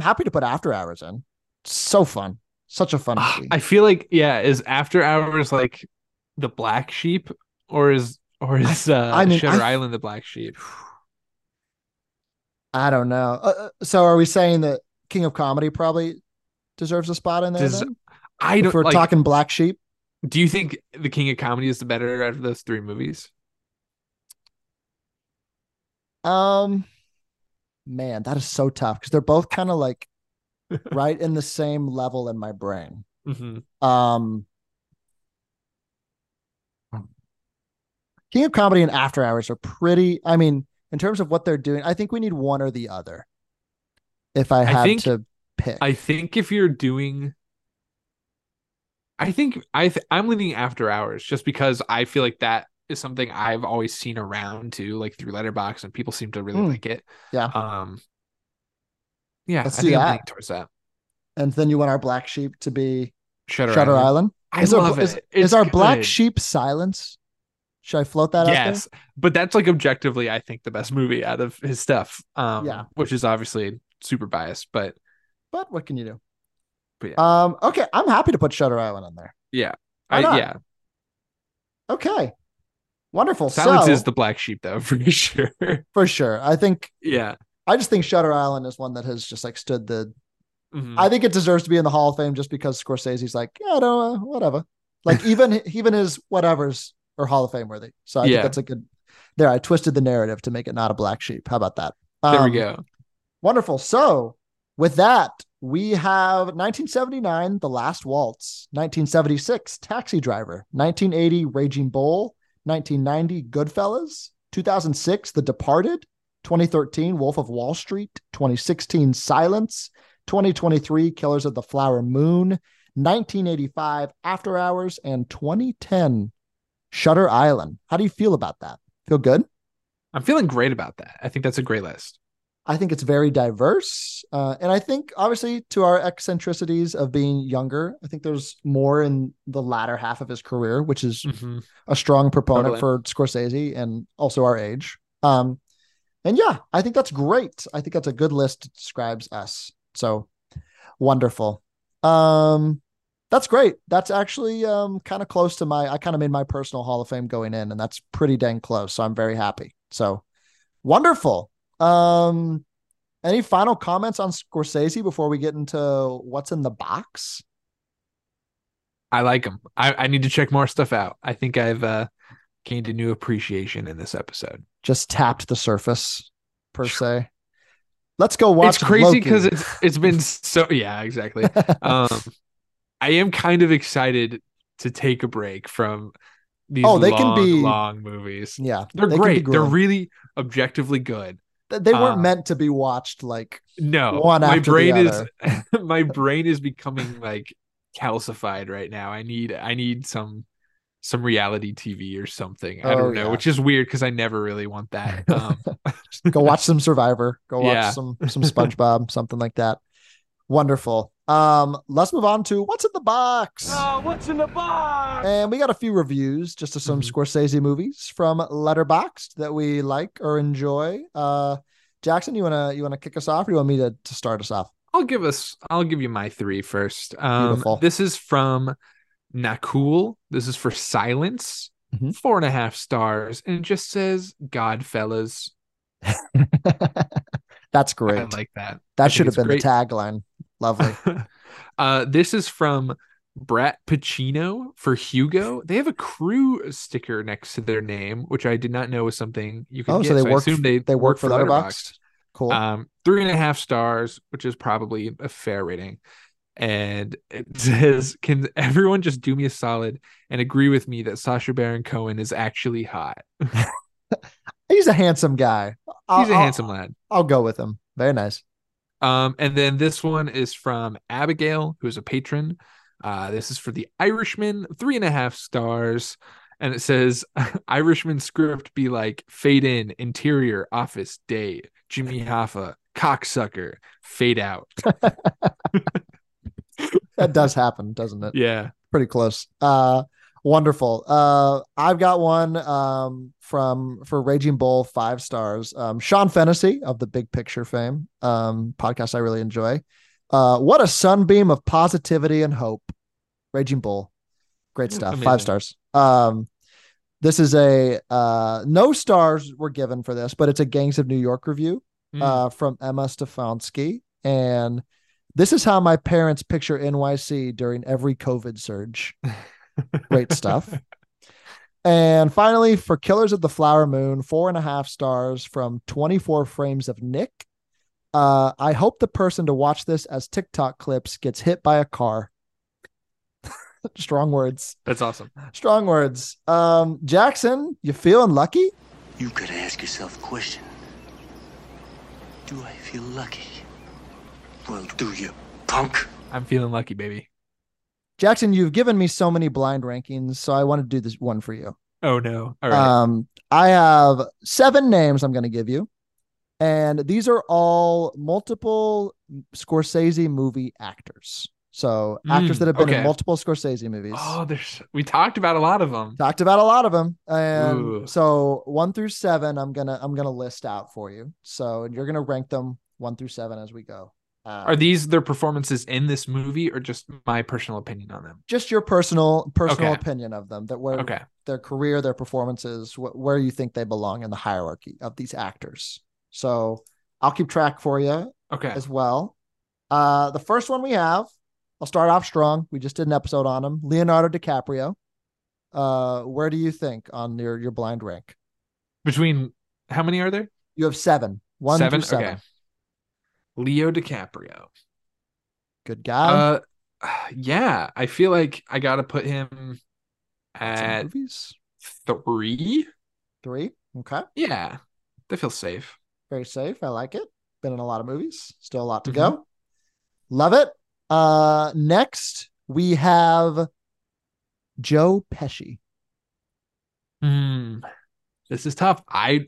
happy to put After Hours in. So fun. Such a fun movie. I feel like, is After Hours like the black sheep, or is Shutter Island the black sheep? I don't know. So are we saying that King of Comedy probably deserves a spot in there? If we're talking black sheep. Do you think the King of Comedy is the better out of those three movies? Man, that is so tough because they're both kind of like right in the same level in my brain. Mm-hmm. King of Comedy and After Hours are pretty. I mean, in terms of what they're doing, I think we need one or the other. If I have to pick, I think if you're doing, I'm leaning After Hours just because I feel like that is something I've always seen around too, like through Letterboxd, and people seem to really like it. Yeah. Yeah, let's I'm leaning towards that. And then you want our black sheep to be Shutter Island. Is our black sheep Silence? Should I float that out there? Yes, but that's like objectively, I think, the best movie out of his stuff. Which is obviously super biased, but what can you do? But yeah. Okay, I'm happy to put Shutter Island on there. Yeah. Okay. Wonderful. Silence is the black sheep, though, for sure. For sure. I think. Yeah. I just think Shutter Island is one that has just like stood the. Mm-hmm. I think it deserves to be in the Hall of Fame just because Scorsese's like, yeah, no, whatever. Like even his whatevers are Hall of Fame worthy. So I think that's a good. There, I twisted the narrative to make it not a black sheep. How about that? There we go. Wonderful. So with that, we have 1979, The Last Waltz, 1976, Taxi Driver, 1980, Raging Bull, 1990, Goodfellas, 2006, The Departed, 2013, Wolf of Wall Street, 2016, Silence, 2023, Killers of the Flower Moon, 1985, After Hours, and 2010, Shutter Island. How do you feel about that? Feel good? I'm feeling great about that. I think that's a great list. I think it's very diverse. And I think, obviously, to our eccentricities of being younger, I think there's more in the latter half of his career, which is a strong proponent for Scorsese and also our age. And yeah, I think that's great. I think that's a good list that describes us. So wonderful. That's great. That's actually kind of close to I kind of made my personal Hall of Fame going in, and that's pretty dang close. So I'm very happy. So wonderful. Any final comments on Scorsese before we get into what's in the box? I like him. I need to check more stuff out. I think I've gained a new appreciation in this episode. Just tapped the surface, per se. Let's go watch. It's crazy because it's been so. Yeah, exactly. I am kind of excited to take a break from these long movies. Yeah, they're great. They're really objectively good. They weren't meant to be watched like one after the other. My brain is becoming like calcified right now. I need some reality TV or something. I don't know, which is weird because I never really want that. Go watch some Survivor. Go watch some SpongeBob, something like that. Wonderful. Let's move on to what's in the box. Oh, what's in the box? And we got a few reviews just of some Scorsese movies from Letterboxd that we like or enjoy. Jackson, you wanna kick us off, or you want me to start us off? I'll give you my three first. Beautiful. This is from Nakul. This is for Silence. 4.5 stars, and it just says Godfellas. That's great. I like that. That should have been the tagline. Lovely. This is from Brad Pacino for Hugo. They have a crew sticker next to their name, which I did not know was something you could get. They work for Letterboxd. Cool. 3.5 stars, which is probably a fair rating. And it says, can everyone just do me a solid and agree with me that Sacha Baron Cohen is actually hot? He's a handsome guy. He's a handsome lad. I'll go with him. Very nice. And then this one is from Abigail, who is a patron. This is for The Irishman, 3.5 stars. And it says, Irishman script be like fade in, interior, office, day, Jimmy Hoffa, cocksucker, fade out. That does happen, doesn't it? Yeah. Pretty close. Wonderful. I've got one for Raging Bull, 5 stars. Sean Fennessy of the Big Picture fame, podcast I really enjoy. What a sunbeam of positivity and hope. Raging Bull. Great stuff. Amazing. 5 stars. This is a no stars were given for this, but it's a Gangs of New York review from Emma Stefanski. And this is how my parents picture NYC during every COVID surge. Great stuff. And finally, for Killers of the Flower Moon, 4.5 stars from 24 Frames of Nick. I hope the person to watch this as TikTok clips gets hit by a car. Strong words. That's awesome. Strong words. Jackson, you feeling lucky? You gotta ask yourself a question. Do I feel lucky? Well, do you, punk? I'm feeling lucky, baby. Jackson, you've given me so many blind rankings, so I want to do this one for you. Oh, no. All right. I have 7 names I'm going to give you, and these are all multiple Scorsese movie actors. So actors that have been in multiple Scorsese movies. Oh, we talked about a lot of them. And so 1 through 7, I'm gonna list out for you. So and you're gonna rank them 1 through 7 as we go. Are these their performances in this movie, or just my personal opinion on them? Just your personal opinion of them. That where their career, their performances, where you think they belong in the hierarchy of these actors. So I'll keep track for you. Okay. As well. The first one we have. I'll start off strong. We just did an episode on him. Leonardo DiCaprio. Where do you think on your blind rank? Between how many are there? You have 7. 1 through 7. Okay. Leo DiCaprio. Good guy. Yeah. I feel like I got to put him at movies? 3. 3? Okay. Yeah. That feels safe. Very safe. I like it. Been in a lot of movies. Still a lot to go. Love it. Next we have Joe Pesci. This is tough. I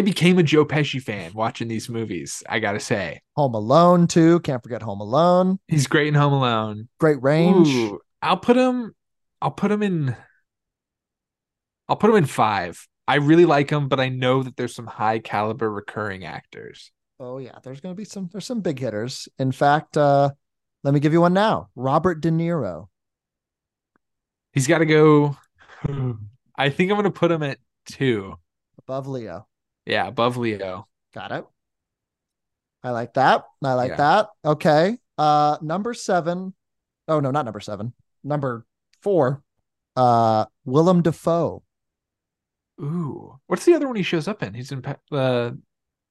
became a Joe Pesci fan watching these movies. I gotta say, Home Alone too. Can't forget Home Alone. He's great in Home Alone. Great range. Ooh, I'll put him in 5. I really like him, but I know that there's some high caliber recurring actors. Oh yeah, there's some big hitters. In fact, let me give you one now. Robert De Niro. He's got to go. I think I'm going to put him at 2. Above Leo. Yeah, above Leo. Got it. I like that. I like that. Okay. Number 7. Oh, no, not number 7. Number 4. Willem Dafoe. Ooh. What's the other one he shows up in? He's in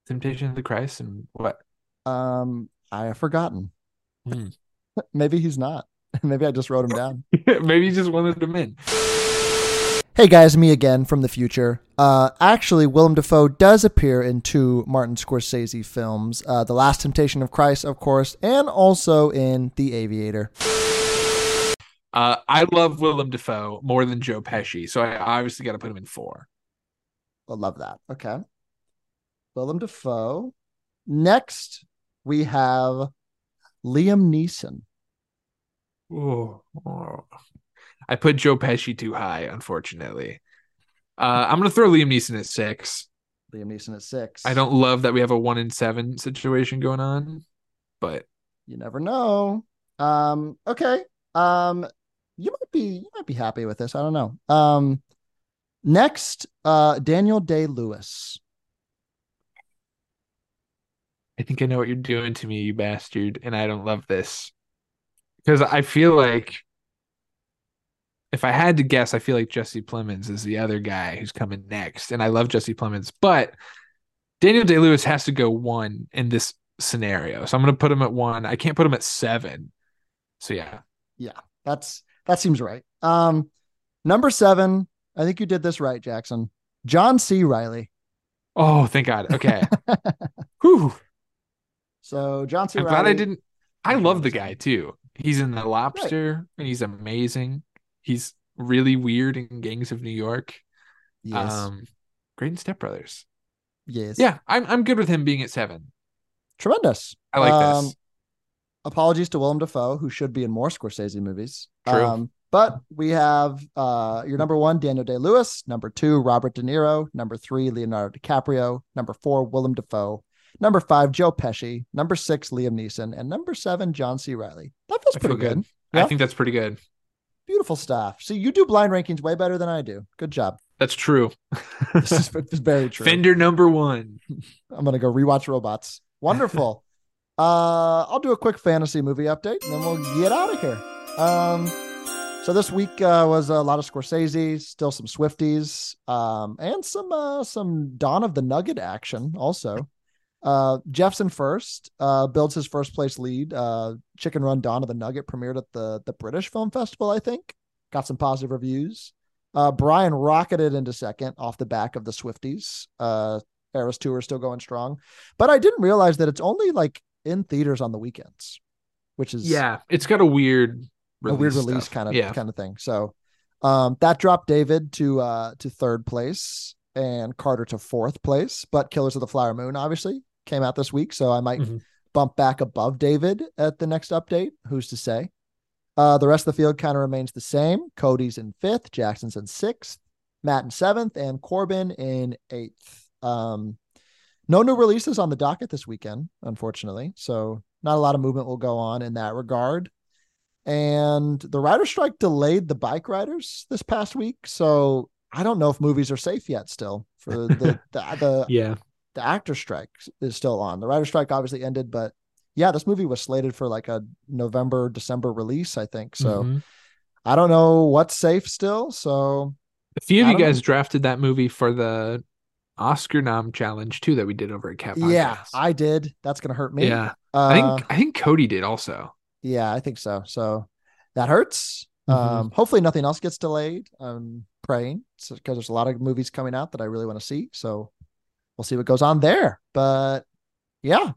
Temptation of the Christ and what? I have forgotten. Maybe he's not. Maybe I just wrote him down. Maybe he just wanted him in. Hey guys, me again from the future. Actually, Willem Dafoe does appear in 2 Martin Scorsese films. The Last Temptation of Christ, of course, and also in The Aviator. I love Willem Dafoe more than Joe Pesci, so I obviously got to put him in 4. I love that. Okay. Willem Dafoe. Next, we have... Liam Neeson. Oh. I put Joe Pesci too high, unfortunately. I'm going to throw Liam Neeson at 6. Liam Neeson at 6. I don't love that we have a 1 in 7 situation going on, but you never know. Okay. You might be happy with this. I don't know. Next, Daniel Day-Lewis. I think I know what you're doing to me, you bastard, and I don't love this. Because I feel like, if I had to guess, I feel like Jesse Plemons is the other guy who's coming next, and I love Jesse Plemons, but Daniel Day-Lewis has to go 1 in this scenario, so I'm going to put him at 1. I can't put him at 7, so yeah. Yeah, that seems right. Number 7, I think you did this right, Jackson. John C. Reilly. Oh, thank God. Okay. Whew. So John C. Reilly. I'm glad I didn't. I love the guy too. He's in The Lobster, and he's amazing. He's really weird in Gangs of New York. Yes. Great in Step Brothers. Yes. Yeah, I'm good with him being at 7. Tremendous. I like this. Apologies to Willem Dafoe, who should be in more Scorsese movies. True. But we have your number one, Daniel Day-Lewis. Number two, Robert De Niro. Number three, Leonardo DiCaprio. Number four, Willem Dafoe. Number five, Joe Pesci. Number six, Liam Neeson. And number seven, John C. Reilly. That feels pretty good. Yeah? I think that's pretty good. Beautiful stuff. See, you do blind rankings way better than I do. Good job. That's true. This is very true. Fender number one. I'm going to go rewatch Robots. Wonderful. I'll do a quick fantasy movie update, and then we'll get out of here. So this week was a lot of Scorsese, still some Swifties, and some Dawn of the Nugget action also. Jeffson first builds his first place lead. Chicken Run Dawn of the Nugget premiered at the British Film Festival, I think. Got some positive reviews. Brian rocketed into second off the back of the Swifties. Eras 2 are still going strong. But I didn't realize that it's only like in theaters on the weekends, which is... Yeah, it's got a weird release kind of thing. So that dropped David to third place and Carter to fourth place. But Killers of the Flower Moon obviously came out this week, so I might bump back above David at the next update. Who's to say? The rest of the field kind of remains the same. Cody's in fifth, Jackson's in sixth, Matt in seventh, and Corbin in eighth. No new releases on the docket this weekend, unfortunately, so not a lot of movement will go on in that regard. And the writer strike delayed the bike riders this past week, so I don't know if movies are safe yet still for the actor strike is still on. The writer strike obviously ended, but yeah, this movie was slated for like a November, December release, I think. So I don't know what's safe still. So a few of you guys drafted that movie for the Oscar nom challenge too, that we did over at Cat Podcast. Yeah, I did. That's going to hurt me. Yeah. I think Cody did also. Yeah, I think so. So that hurts. Hopefully nothing else gets delayed. I'm praying because there's a lot of movies coming out that I really want to see. So we'll see what goes on there, but yeah.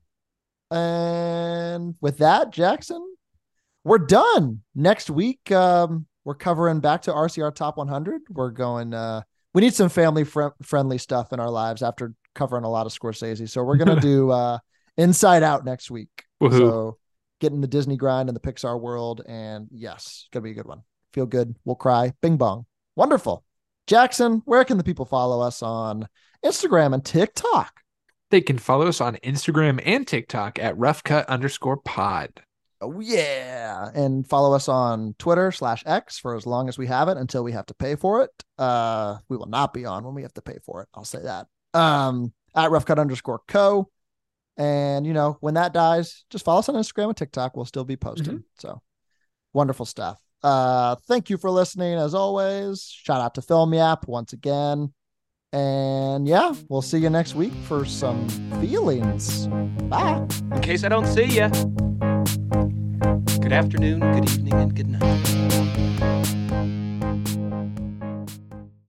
And with that, Jackson, we're done. Next week, we're covering back to RCR Top 100. We're going, we need some family friendly stuff in our lives after covering a lot of Scorsese. So we're going to do Inside Out next week. Woo-hoo. So get in the Disney grind and the Pixar world. And yes, going to be a good one. Feel good. We'll cry. Bing bong. Wonderful. Jackson, where can the people follow us on Instagram and TikTok? They can follow us on Instagram and TikTok at roughcut_pod. Oh, yeah. And follow us on Twitter/X for as long as we have it until we have to pay for it. We will not be on when we have to pay for it. I'll say that. At roughcut_co. And, you know, when that dies, just follow us on Instagram and TikTok. We'll still be posting. So wonderful stuff. Thank you for listening. As always, shout out to Film Yap once again. And yeah, we'll see you next week for some feelings. Bye. In case I don't see you. Good afternoon, good evening, and good night.